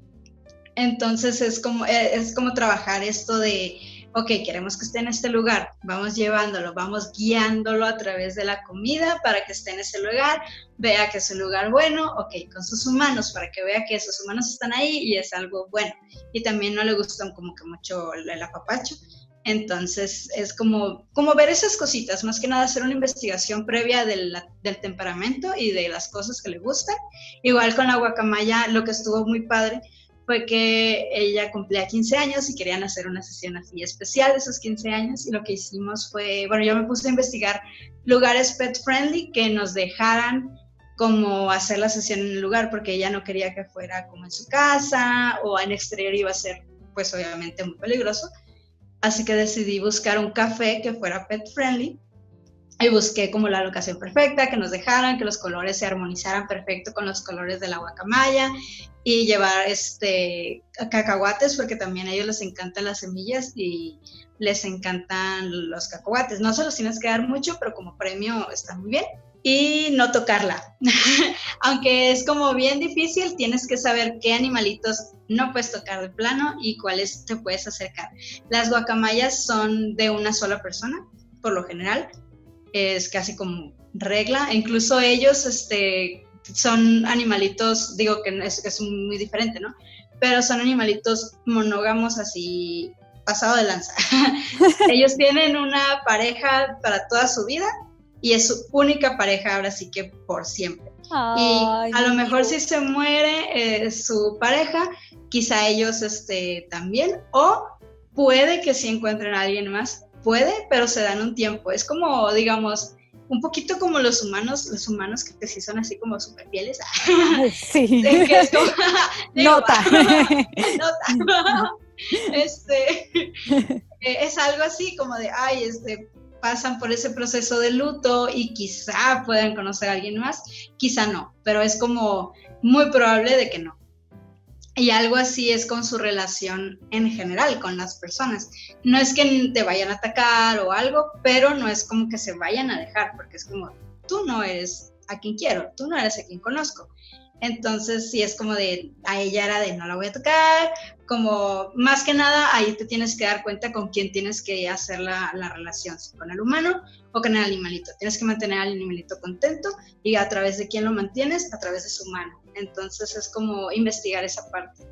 Entonces es como, es como trabajar esto de, ok, queremos que esté en este lugar, vamos llevándolo, vamos guiándolo a través de la comida para que esté en ese lugar, vea que es un lugar bueno, ok, con sus humanos, para que vea que esos humanos están ahí y es algo bueno. Y también no le gustan como que mucho el apapacho, entonces es como, como ver esas cositas, más que nada hacer una investigación previa del, del temperamento y de las cosas que le gustan. Igual con la guacamaya, lo que estuvo muy padre fue que ella cumplía quince años y querían hacer una sesión así especial de esos quince años, y lo que hicimos fue, bueno, yo me puse a investigar lugares pet friendly que nos dejaran como hacer la sesión en el lugar, porque ella no quería que fuera como en su casa o en exterior, iba a ser pues obviamente muy peligroso, así que decidí buscar un café que fuera pet friendly. Y busqué como la locación perfecta, que nos dejaran, que los colores se armonizaran perfecto con los colores de la guacamaya, y llevar este cacahuates, porque también a ellos les encantan las semillas y les encantan los cacahuates. No se los tienes que dar mucho, pero como premio está muy bien. Y no tocarla. Aunque es como bien difícil, tienes que saber qué animalitos no puedes tocar de plano y cuáles te puedes acercar. Las guacamayas son de una sola persona, por lo general. Es casi como regla, incluso ellos este, son animalitos, digo que es, es muy diferente, ¿no? Pero son animalitos monógamos así, pasado de lanza. Ellos tienen una pareja para toda su vida y es su única pareja, ahora sí que por siempre. Ay, y a lo mejor si se muere eh, su pareja, quizá ellos este, también, o puede que sí encuentren a alguien más. Puede, pero se dan un tiempo. Es como, digamos, un poquito como los humanos, los humanos que, que sí son así como súper fieles. Sí. Que es como, nota. Nota. Este, es algo así como de, ay, este, pasan por ese proceso de luto y quizá puedan conocer a alguien más, quizá no, pero es como muy probable de que no. Y algo así es con su relación en general con las personas. No es que te vayan a atacar o algo, pero no es como que se vayan a dejar, porque es como, tú no eres a quien quiero, tú no eres a quien conozco. Entonces sí es como de, a ella era de no la voy a tocar, como más que nada ahí te tienes que dar cuenta con quién tienes que hacer la, la relación, si con el humano o con el animalito. Tienes que mantener al animalito contento, y a través de quién lo mantienes, a través de su humano. Entonces es como investigar esa parte.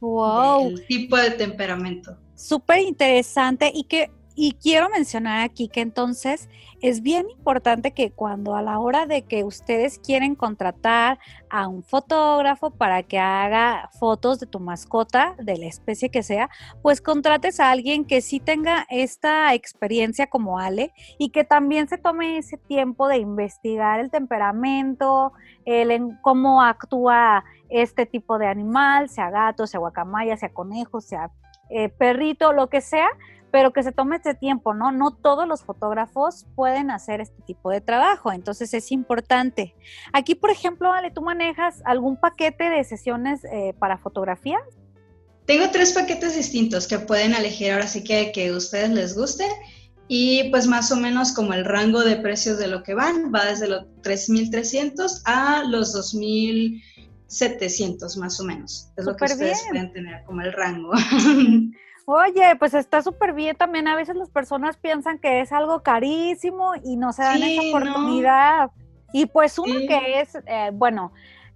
Wow. El tipo de temperamento. Súper interesante. Y que Y quiero mencionar aquí que entonces es bien importante que cuando a la hora de que ustedes quieren contratar a un fotógrafo para que haga fotos de tu mascota, de la especie que sea, pues contrates a alguien que sí tenga esta experiencia como Ale y que también se tome ese tiempo de investigar el temperamento, el en cómo actúa este tipo de animal, sea gato, sea guacamaya, sea conejo, sea eh, perrito, lo que sea, pero que se tome este tiempo, ¿no? No todos los fotógrafos pueden hacer este tipo de trabajo, entonces es importante. Aquí, por ejemplo, Ale, ¿tú manejas algún paquete de sesiones eh, para fotografía? Tengo tres paquetes distintos que pueden elegir ahora sí que, que a ustedes les guste y pues más o menos como el rango de precios de lo que van, va desde los tres mil trescientos a los dos mil setecientos más o menos, es lo que ustedes pueden tener como el rango. Oye, pues está súper bien también. A veces las personas piensan que es algo carísimo y no se dan sí, esa oportunidad. No. Y pues uno sí. que es, eh, bueno,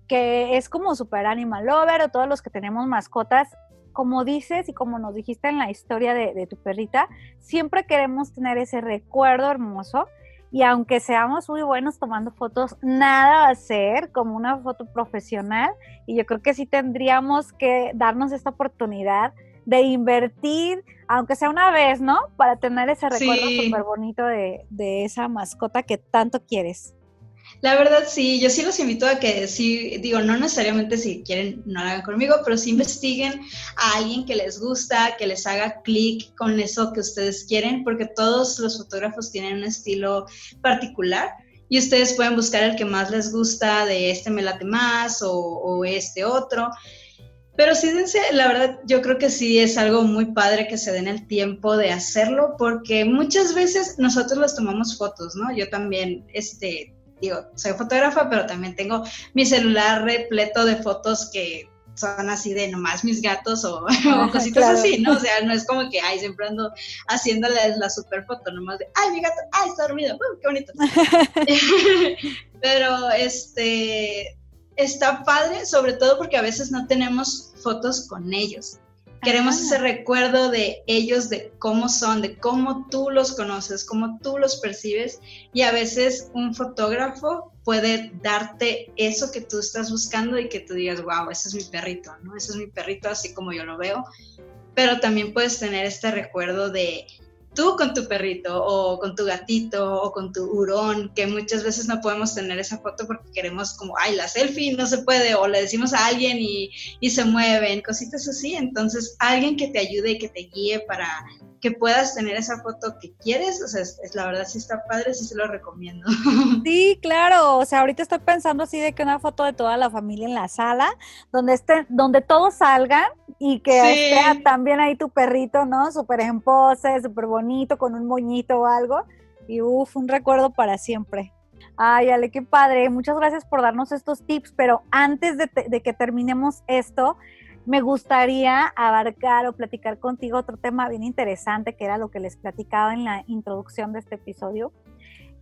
que es como super animal lover o todos los que tenemos mascotas, como dices y como nos dijiste en la historia de, de tu perrita, siempre queremos tener ese recuerdo hermoso. Y aunque seamos muy buenos tomando fotos, nada va a ser como una foto profesional. Y yo creo que sí tendríamos que darnos esta oportunidad de invertir, aunque sea una vez, ¿no? Para tener ese recuerdo súper sí. bonito de, de esa mascota que tanto quieres. La verdad, sí. Yo sí los invito a que, sí, digo, no necesariamente si quieren, no lo hagan conmigo, pero sí investiguen a alguien que les gusta, que les haga clic con eso que ustedes quieren, porque todos los fotógrafos tienen un estilo particular. Y ustedes pueden buscar el que más les gusta, de este me late más o, o este otro. Pero sí, la verdad, yo creo que sí es algo muy padre que se den el tiempo de hacerlo, porque muchas veces nosotros las tomamos fotos, ¿no? Yo también, este, digo, soy fotógrafa, pero también tengo mi celular repleto de fotos que son así de nomás mis gatos o, o cositas claro. así, ¿no? O sea, no es como que, ay, siempre ando haciéndoles la super foto, nomás de, ay, mi gato, ay, está dormido, uh, qué bonito. Pero, este... está padre, sobre todo porque a veces no tenemos fotos con ellos. Queremos Ajá. ese recuerdo de ellos, de cómo son, de cómo tú los conoces, cómo tú los percibes. Y a veces un fotógrafo puede darte eso que tú estás buscando y que tú digas, wow, ese es mi perrito, ¿no? Ese es mi perrito, así como yo lo veo. Pero también puedes tener este recuerdo de tú con tu perrito o con tu gatito o con tu hurón, que muchas veces no podemos tener esa foto porque queremos como, ay, la selfie no se puede, o le decimos a alguien y, y se mueven, cositas así. Entonces, alguien que te ayude y que te guíe para que puedas tener esa foto que quieres, o sea, es, es, la verdad sí está padre, sí se lo recomiendo. Sí, claro, o sea, ahorita estoy pensando así de que una foto de toda la familia en la sala, donde estén, donde todos salgan y que sí. esté también ahí tu perrito, ¿no? Súper en pose, súper bonito, con un moñito o algo, y uff, un recuerdo para siempre. Ay, Ale, qué padre, muchas gracias por darnos estos tips, pero antes de, te, de que terminemos esto, me gustaría abarcar o platicar contigo otro tema bien interesante, que era lo que les platicaba en la introducción de este episodio,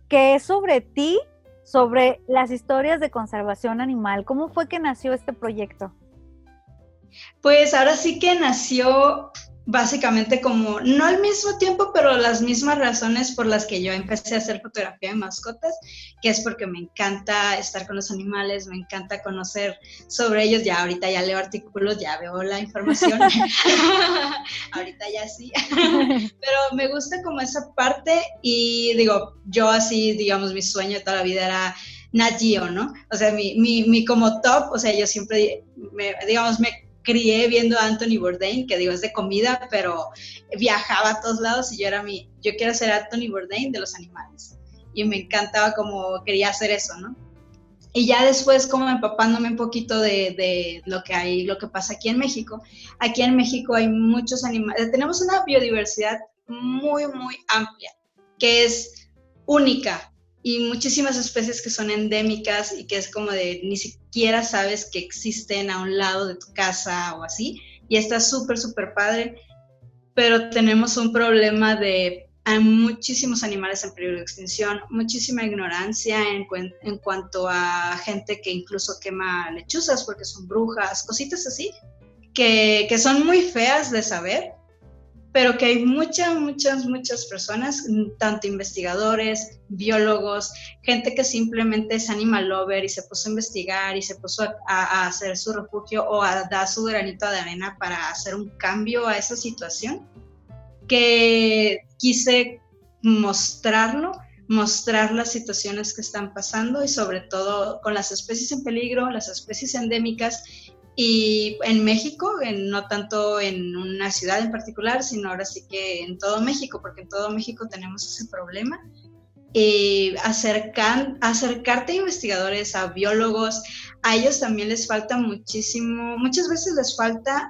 que es sobre ti, sobre las historias de conservación animal. ¿Cómo fue que nació este proyecto? Pues ahora sí que nació básicamente como, no al mismo tiempo, pero las mismas razones por las que yo empecé a hacer fotografía de mascotas, que es porque me encanta estar con los animales, me encanta conocer sobre ellos. Ya ahorita ya leo artículos, ya veo la información, ahorita ya sí, pero me gusta como esa parte. Y digo, yo así, digamos, mi sueño de toda la vida era Nat Geo, ¿no? O sea, mi, mi, mi como top, o sea, yo siempre, me, digamos, me crié viendo a Anthony Bourdain, que digo, es de comida, pero viajaba a todos lados y yo era mi, yo quiero ser Anthony Bourdain de los animales. Y me encantaba como quería hacer eso, ¿no? Y ya después, como empapándome un poquito de, de lo que hay, lo que pasa aquí en México, aquí en México hay muchos animales, tenemos una biodiversidad muy, muy amplia, que es única, y muchísimas especies que son endémicas y que es como de ni siquiera sabes que existen a un lado de tu casa o así, y está súper, súper padre, pero tenemos un problema de hay muchísimos animales en peligro de extinción, muchísima ignorancia en, en cuanto a gente que incluso quema lechuzas porque son brujas, cositas así, que, que son muy feas de saber, pero que hay muchas, muchas, muchas personas, tanto investigadores, biólogos, gente que simplemente es animal lover y se puso a investigar y se puso a, a hacer su refugio o a dar su granito de arena para hacer un cambio a esa situación, que quise mostrarlo, mostrar las situaciones que están pasando y sobre todo con las especies en peligro, las especies endémicas y en México, en, no tanto en una ciudad en particular, sino ahora sí que en todo México, porque en todo México tenemos ese problema. Eh, acercan, acercarte a investigadores, a biólogos, a ellos también les falta muchísimo, muchas veces les falta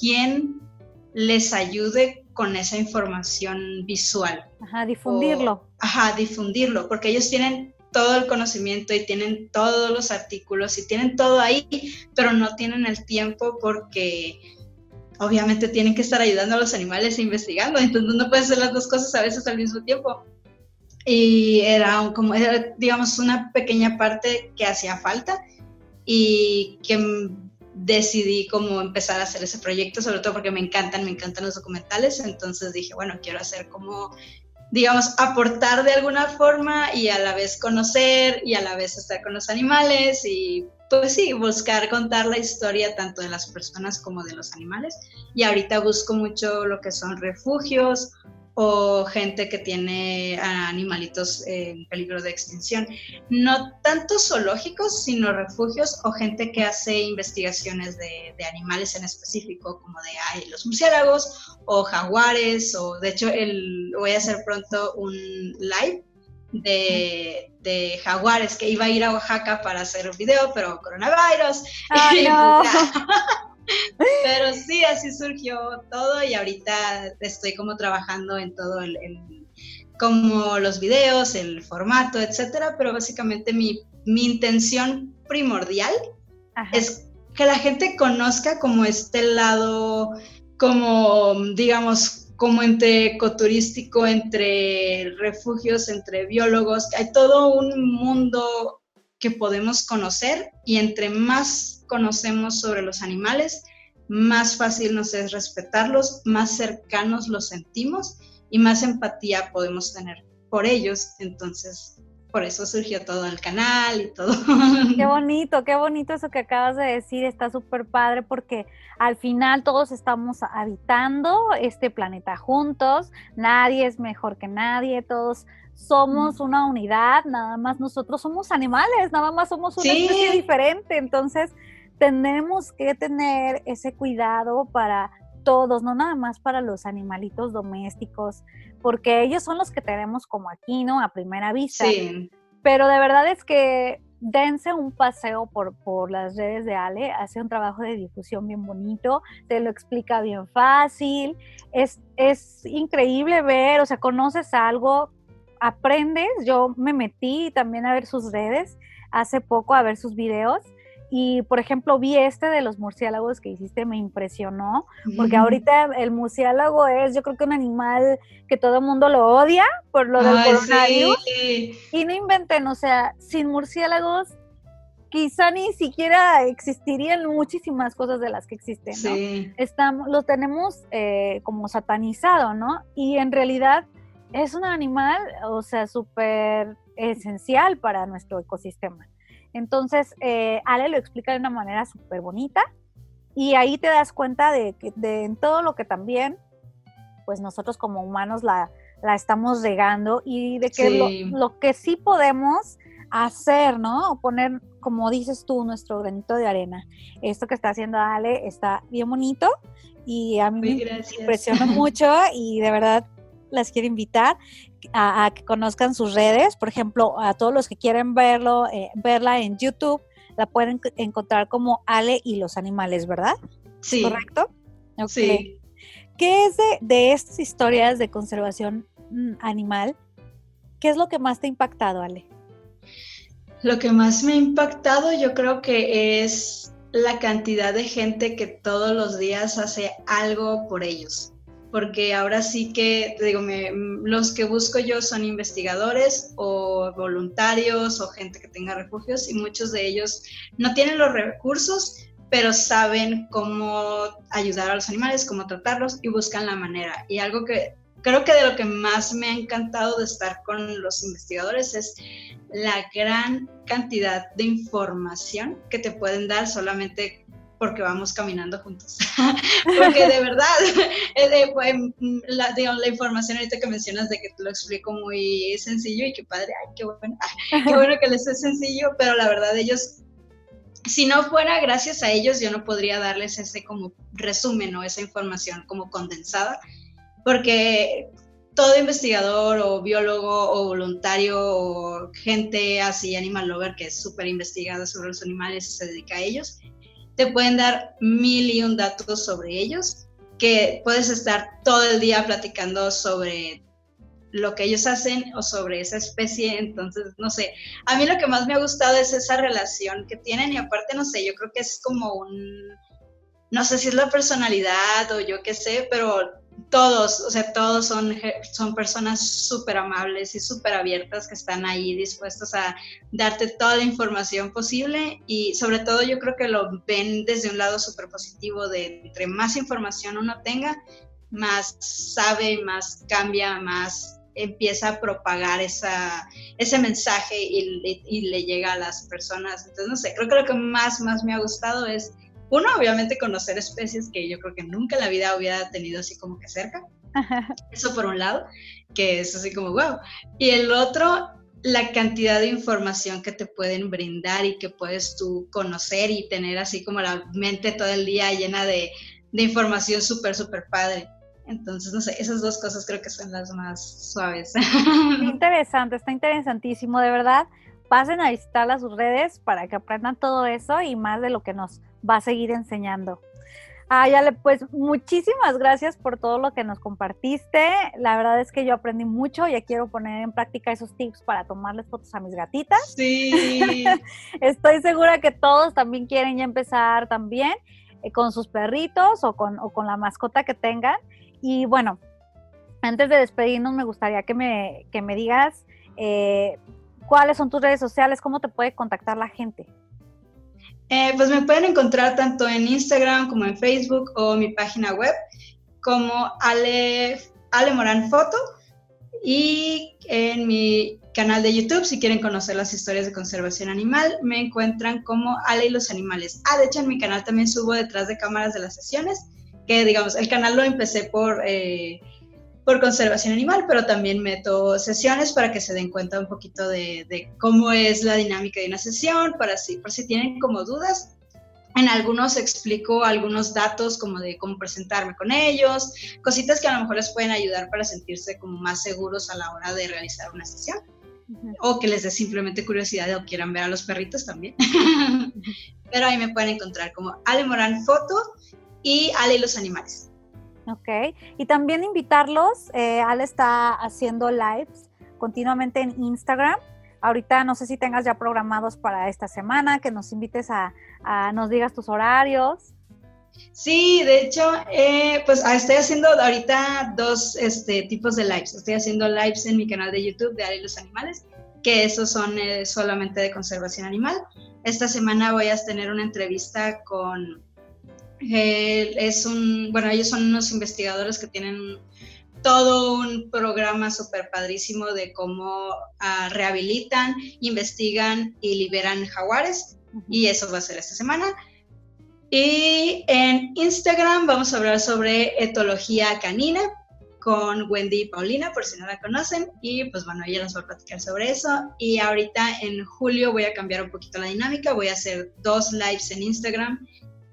quien les ayude con esa información visual. Ajá, difundirlo. O, ajá, difundirlo, porque ellos tienen todo el conocimiento y tienen todos los artículos y tienen todo ahí, pero no tienen el tiempo porque obviamente tienen que estar ayudando a los animales e investigando, entonces no pueden hacer las dos cosas a veces al mismo tiempo. Y era un, como, era, digamos, una pequeña parte que hacía falta y que decidí como empezar a hacer ese proyecto, sobre todo porque me encantan, me encantan los documentales, entonces dije, bueno, quiero hacer como, digamos, aportar de alguna forma y a la vez conocer y a la vez estar con los animales y pues sí, buscar contar la historia tanto de las personas como de los animales. Y ahorita busco mucho lo que son refugios o gente que tiene animalitos en peligro de extinción. No tanto zoológicos, sino refugios o gente que hace investigaciones de, de animales en específico, como de ay, los murciélagos o jaguares, o de hecho el, voy a hacer pronto un live de, de jaguares, que iba a ir a Oaxaca para hacer un video, pero coronavirus. Ay, no. Pero sí, así surgió todo y ahorita estoy como trabajando en todo el, el como los videos, el formato, etcétera, pero básicamente mi, mi intención primordial Ajá. es que la gente conozca como este lado, como digamos, como entre ecoturístico, entre refugios, entre biólogos, hay todo un mundo que podemos conocer y entre más conocemos sobre los animales, más fácil nos es respetarlos, más cercanos los sentimos y más empatía podemos tener por ellos. Entonces, por eso surgió todo el canal y todo. Qué bonito, qué bonito eso que acabas de decir, está súper padre porque al final todos estamos habitando este planeta juntos, nadie es mejor que nadie, todos somos una unidad, nada más nosotros somos animales, nada más somos una sí. especie diferente, entonces tenemos que tener ese cuidado para todos, no nada más para los animalitos domésticos, porque ellos son los que tenemos como aquí, ¿no? A primera vista, sí. Pero de verdad es que dense un paseo por, por las redes de Ale, hace un trabajo de difusión bien bonito, te lo explica bien fácil, es, es increíble ver, o sea, conoces algo, aprendes, yo me metí también a ver sus redes, hace poco a ver sus videos, y por ejemplo vi este de los murciélagos que hiciste, me impresionó, porque ahorita el murciélago es yo creo que un animal que todo el mundo lo odia por lo del coronavirus, sí. Y no inventen, o sea, sin murciélagos quizá ni siquiera existirían muchísimas cosas de las que existen, ¿no? Sí. Estamos, lo tenemos eh, como satanizado, ¿no? Y en realidad es un animal, o sea, súper esencial para nuestro ecosistema. Entonces, eh, Ale lo explica de una manera súper bonita y ahí te das cuenta de, de en todo lo que también, pues nosotros como humanos la, la estamos regando y de que sí. Lo, lo que sí podemos hacer, ¿no? O poner, como dices tú, nuestro granito de arena. Esto que está haciendo Ale está bien bonito y a mí Muy me gracias. impresiona mucho y de verdad, las quiero invitar a, a que conozcan sus redes, por ejemplo, a todos los que quieren verlo, eh, verla en YouTube, la pueden encontrar como Ale y los animales, ¿verdad? Sí. ¿Correcto? Okay. Sí. ¿Qué es de, de estas historias de conservación animal? ¿Qué es lo que más te ha impactado, Ale? Lo que más me ha impactado yo creo que es la cantidad de gente que todos los días hace algo por ellos. Porque ahora sí que, te digo, me, los que busco yo son investigadores o voluntarios o gente que tenga refugios y muchos de ellos no tienen los recursos, pero saben cómo ayudar a los animales, cómo tratarlos y buscan la manera. Y algo que creo que de lo que más me ha encantado de estar con los investigadores es la gran cantidad de información que te pueden dar solamente porque vamos caminando juntos. Porque de verdad, la, digamos, la información ahorita que mencionas de que te lo explico muy sencillo y qué padre, ay, qué bueno, ay, qué bueno que les es sencillo, pero la verdad ellos, si no fuera gracias a ellos, yo no podría darles ese como resumen o esa información como condensada, porque todo investigador o biólogo o voluntario o gente así, animal lover, que es súper investigada sobre los animales y se dedica a ellos, te pueden dar mil y un datos sobre ellos, que puedes estar todo el día platicando sobre lo que ellos hacen o sobre esa especie. Entonces, no sé, a mí lo que más me ha gustado es esa relación que tienen y aparte, no sé, yo creo que es como un, no sé si es la personalidad o yo qué sé, pero todos, o sea, todos son, son personas súper amables y súper abiertas que están ahí dispuestos a darte toda la información posible y sobre todo yo creo que lo ven desde un lado súper positivo de entre más información uno tenga, más sabe, más cambia, más empieza a propagar esa, ese mensaje y, y, y le llega a las personas. Entonces, no sé, creo que lo que más, más me ha gustado es uno, obviamente, conocer especies que yo creo que nunca en la vida hubiera tenido así como que cerca. Ajá. Eso por un lado, que es así como wow. Y el otro, la cantidad de información que te pueden brindar y que puedes tú conocer y tener así como la mente todo el día llena de, de información súper, súper padre. Entonces, no sé, esas dos cosas creo que son las más suaves. Qué interesante, está interesantísimo, de verdad. Pasen a visitar las sus redes para que aprendan todo eso y más de lo que nos va a seguir enseñando. Ah, ya le, pues muchísimas gracias por todo lo que nos compartiste. La verdad es que yo aprendí mucho, ya quiero poner en práctica esos tips para tomarles fotos a mis gatitas. Sí. Estoy segura que todos también quieren ya empezar también eh, con sus perritos o con, o con la mascota que tengan. Y bueno, antes de despedirnos me gustaría que me, que me digas eh, cuáles son tus redes sociales, cómo te puede contactar la gente. Eh, pues me pueden encontrar tanto en Instagram como en Facebook o mi página web como Ale, Ale Morán Foto y en mi canal de YouTube si quieren conocer las historias de conservación animal me encuentran como Ale y los animales. Ah, de hecho en mi canal también subo detrás de cámaras de las sesiones que digamos el canal lo empecé por... Eh, por conservación animal, pero también meto sesiones para que se den cuenta un poquito de, de cómo es la dinámica de una sesión, para si, por si tienen como dudas. En algunos explico algunos datos como de cómo presentarme con ellos, cositas que a lo mejor les pueden ayudar para sentirse como más seguros a la hora de realizar una sesión. Uh-huh. O que les dé simplemente curiosidad o quieran ver a los perritos también. Pero ahí me pueden encontrar como Ale Morán Foto y Ale y los animales. Ok, y también invitarlos, eh, Ale está haciendo lives continuamente en Instagram, ahorita no sé si tengas ya programados para esta semana, que nos invites a, a nos digas tus horarios. Sí, de hecho, eh, pues estoy haciendo ahorita dos este, tipos de lives, estoy haciendo lives en mi canal de YouTube de Ale y los animales, que esos son eh, solamente de conservación animal. Esta semana voy a tener una entrevista con... Eh, es un, bueno, ellos son unos investigadores que tienen todo un programa súper padrísimo de cómo uh, rehabilitan, investigan y liberan jaguares. Uh-huh. Y eso va a ser esta semana. Y en Instagram vamos a hablar sobre etología canina con Wendy y Paulina, por si no la conocen, y pues bueno, ella nos va a platicar sobre eso, y ahorita en julio voy a cambiar un poquito la dinámica, voy a hacer dos lives en Instagram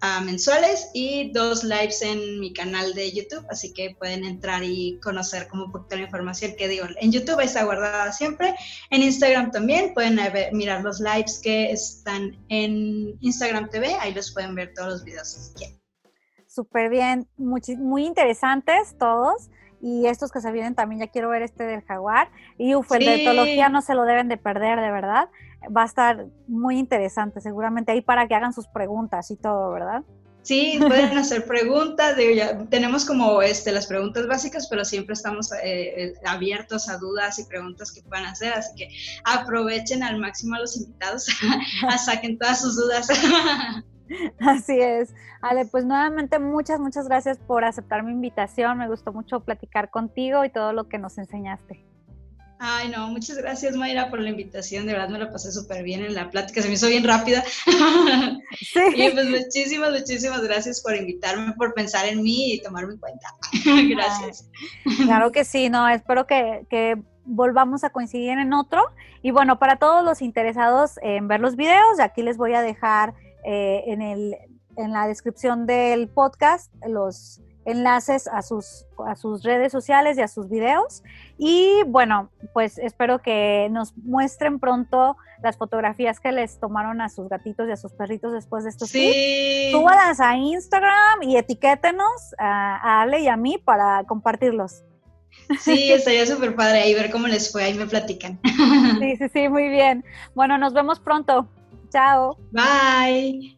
a mensuales y dos lives en mi canal de YouTube, así que pueden entrar y conocer como un poquito la información que digo. En YouTube está guardada siempre, en Instagram también, pueden ver, mirar los lives que están en Instagram T V, ahí los pueden ver todos los videos si quieren. Súper bien, muy, muy interesantes todos, y estos que se vienen también, ya quiero ver este del jaguar, y uf, el sí. de etología no se lo deben de perder, de verdad. Va a estar muy interesante seguramente ahí para que hagan sus preguntas y todo, ¿verdad? Sí, pueden hacer preguntas, digo, ya tenemos como este, las preguntas básicas, pero siempre estamos eh, abiertos a dudas y preguntas que puedan hacer, así que aprovechen al máximo a los invitados, a saquen todas sus dudas. Así es. Ale, pues nuevamente muchas, muchas gracias por aceptar mi invitación. Me gustó mucho platicar contigo y todo lo que nos enseñaste. Ay, no, muchas gracias, Mayra, por la invitación. De verdad me la pasé súper bien en la plática. Se me hizo bien rápida. Sí. Y pues muchísimas, muchísimas gracias por invitarme, por pensar en mí y tomarme en cuenta. Gracias. Ay, claro que sí, no, espero que... que... volvamos a coincidir en otro. Y bueno, para todos los interesados en ver los videos, aquí les voy a dejar eh, en, el, en la descripción del podcast los enlaces a sus, a sus redes sociales y a sus videos. Y bueno, pues espero que nos muestren pronto las fotografías que les tomaron a sus gatitos y a sus perritos después de estos sí. tips. Súbalas a Instagram y etiquétenos a, a Ale y a mí para compartirlos. Sí, estaría súper padre ahí ver cómo les fue, ahí me platican. Sí, sí, sí, muy bien. Bueno, nos vemos pronto. Chao. Bye.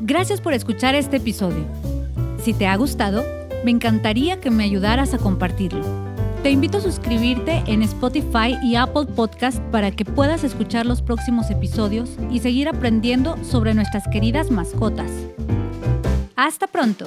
Gracias por escuchar este episodio. Si te ha gustado, me encantaría que me ayudaras a compartirlo. Te invito a suscribirte en Spotify y Apple Podcast para que puedas escuchar los próximos episodios y seguir aprendiendo sobre nuestras queridas mascotas. ¡Hasta pronto!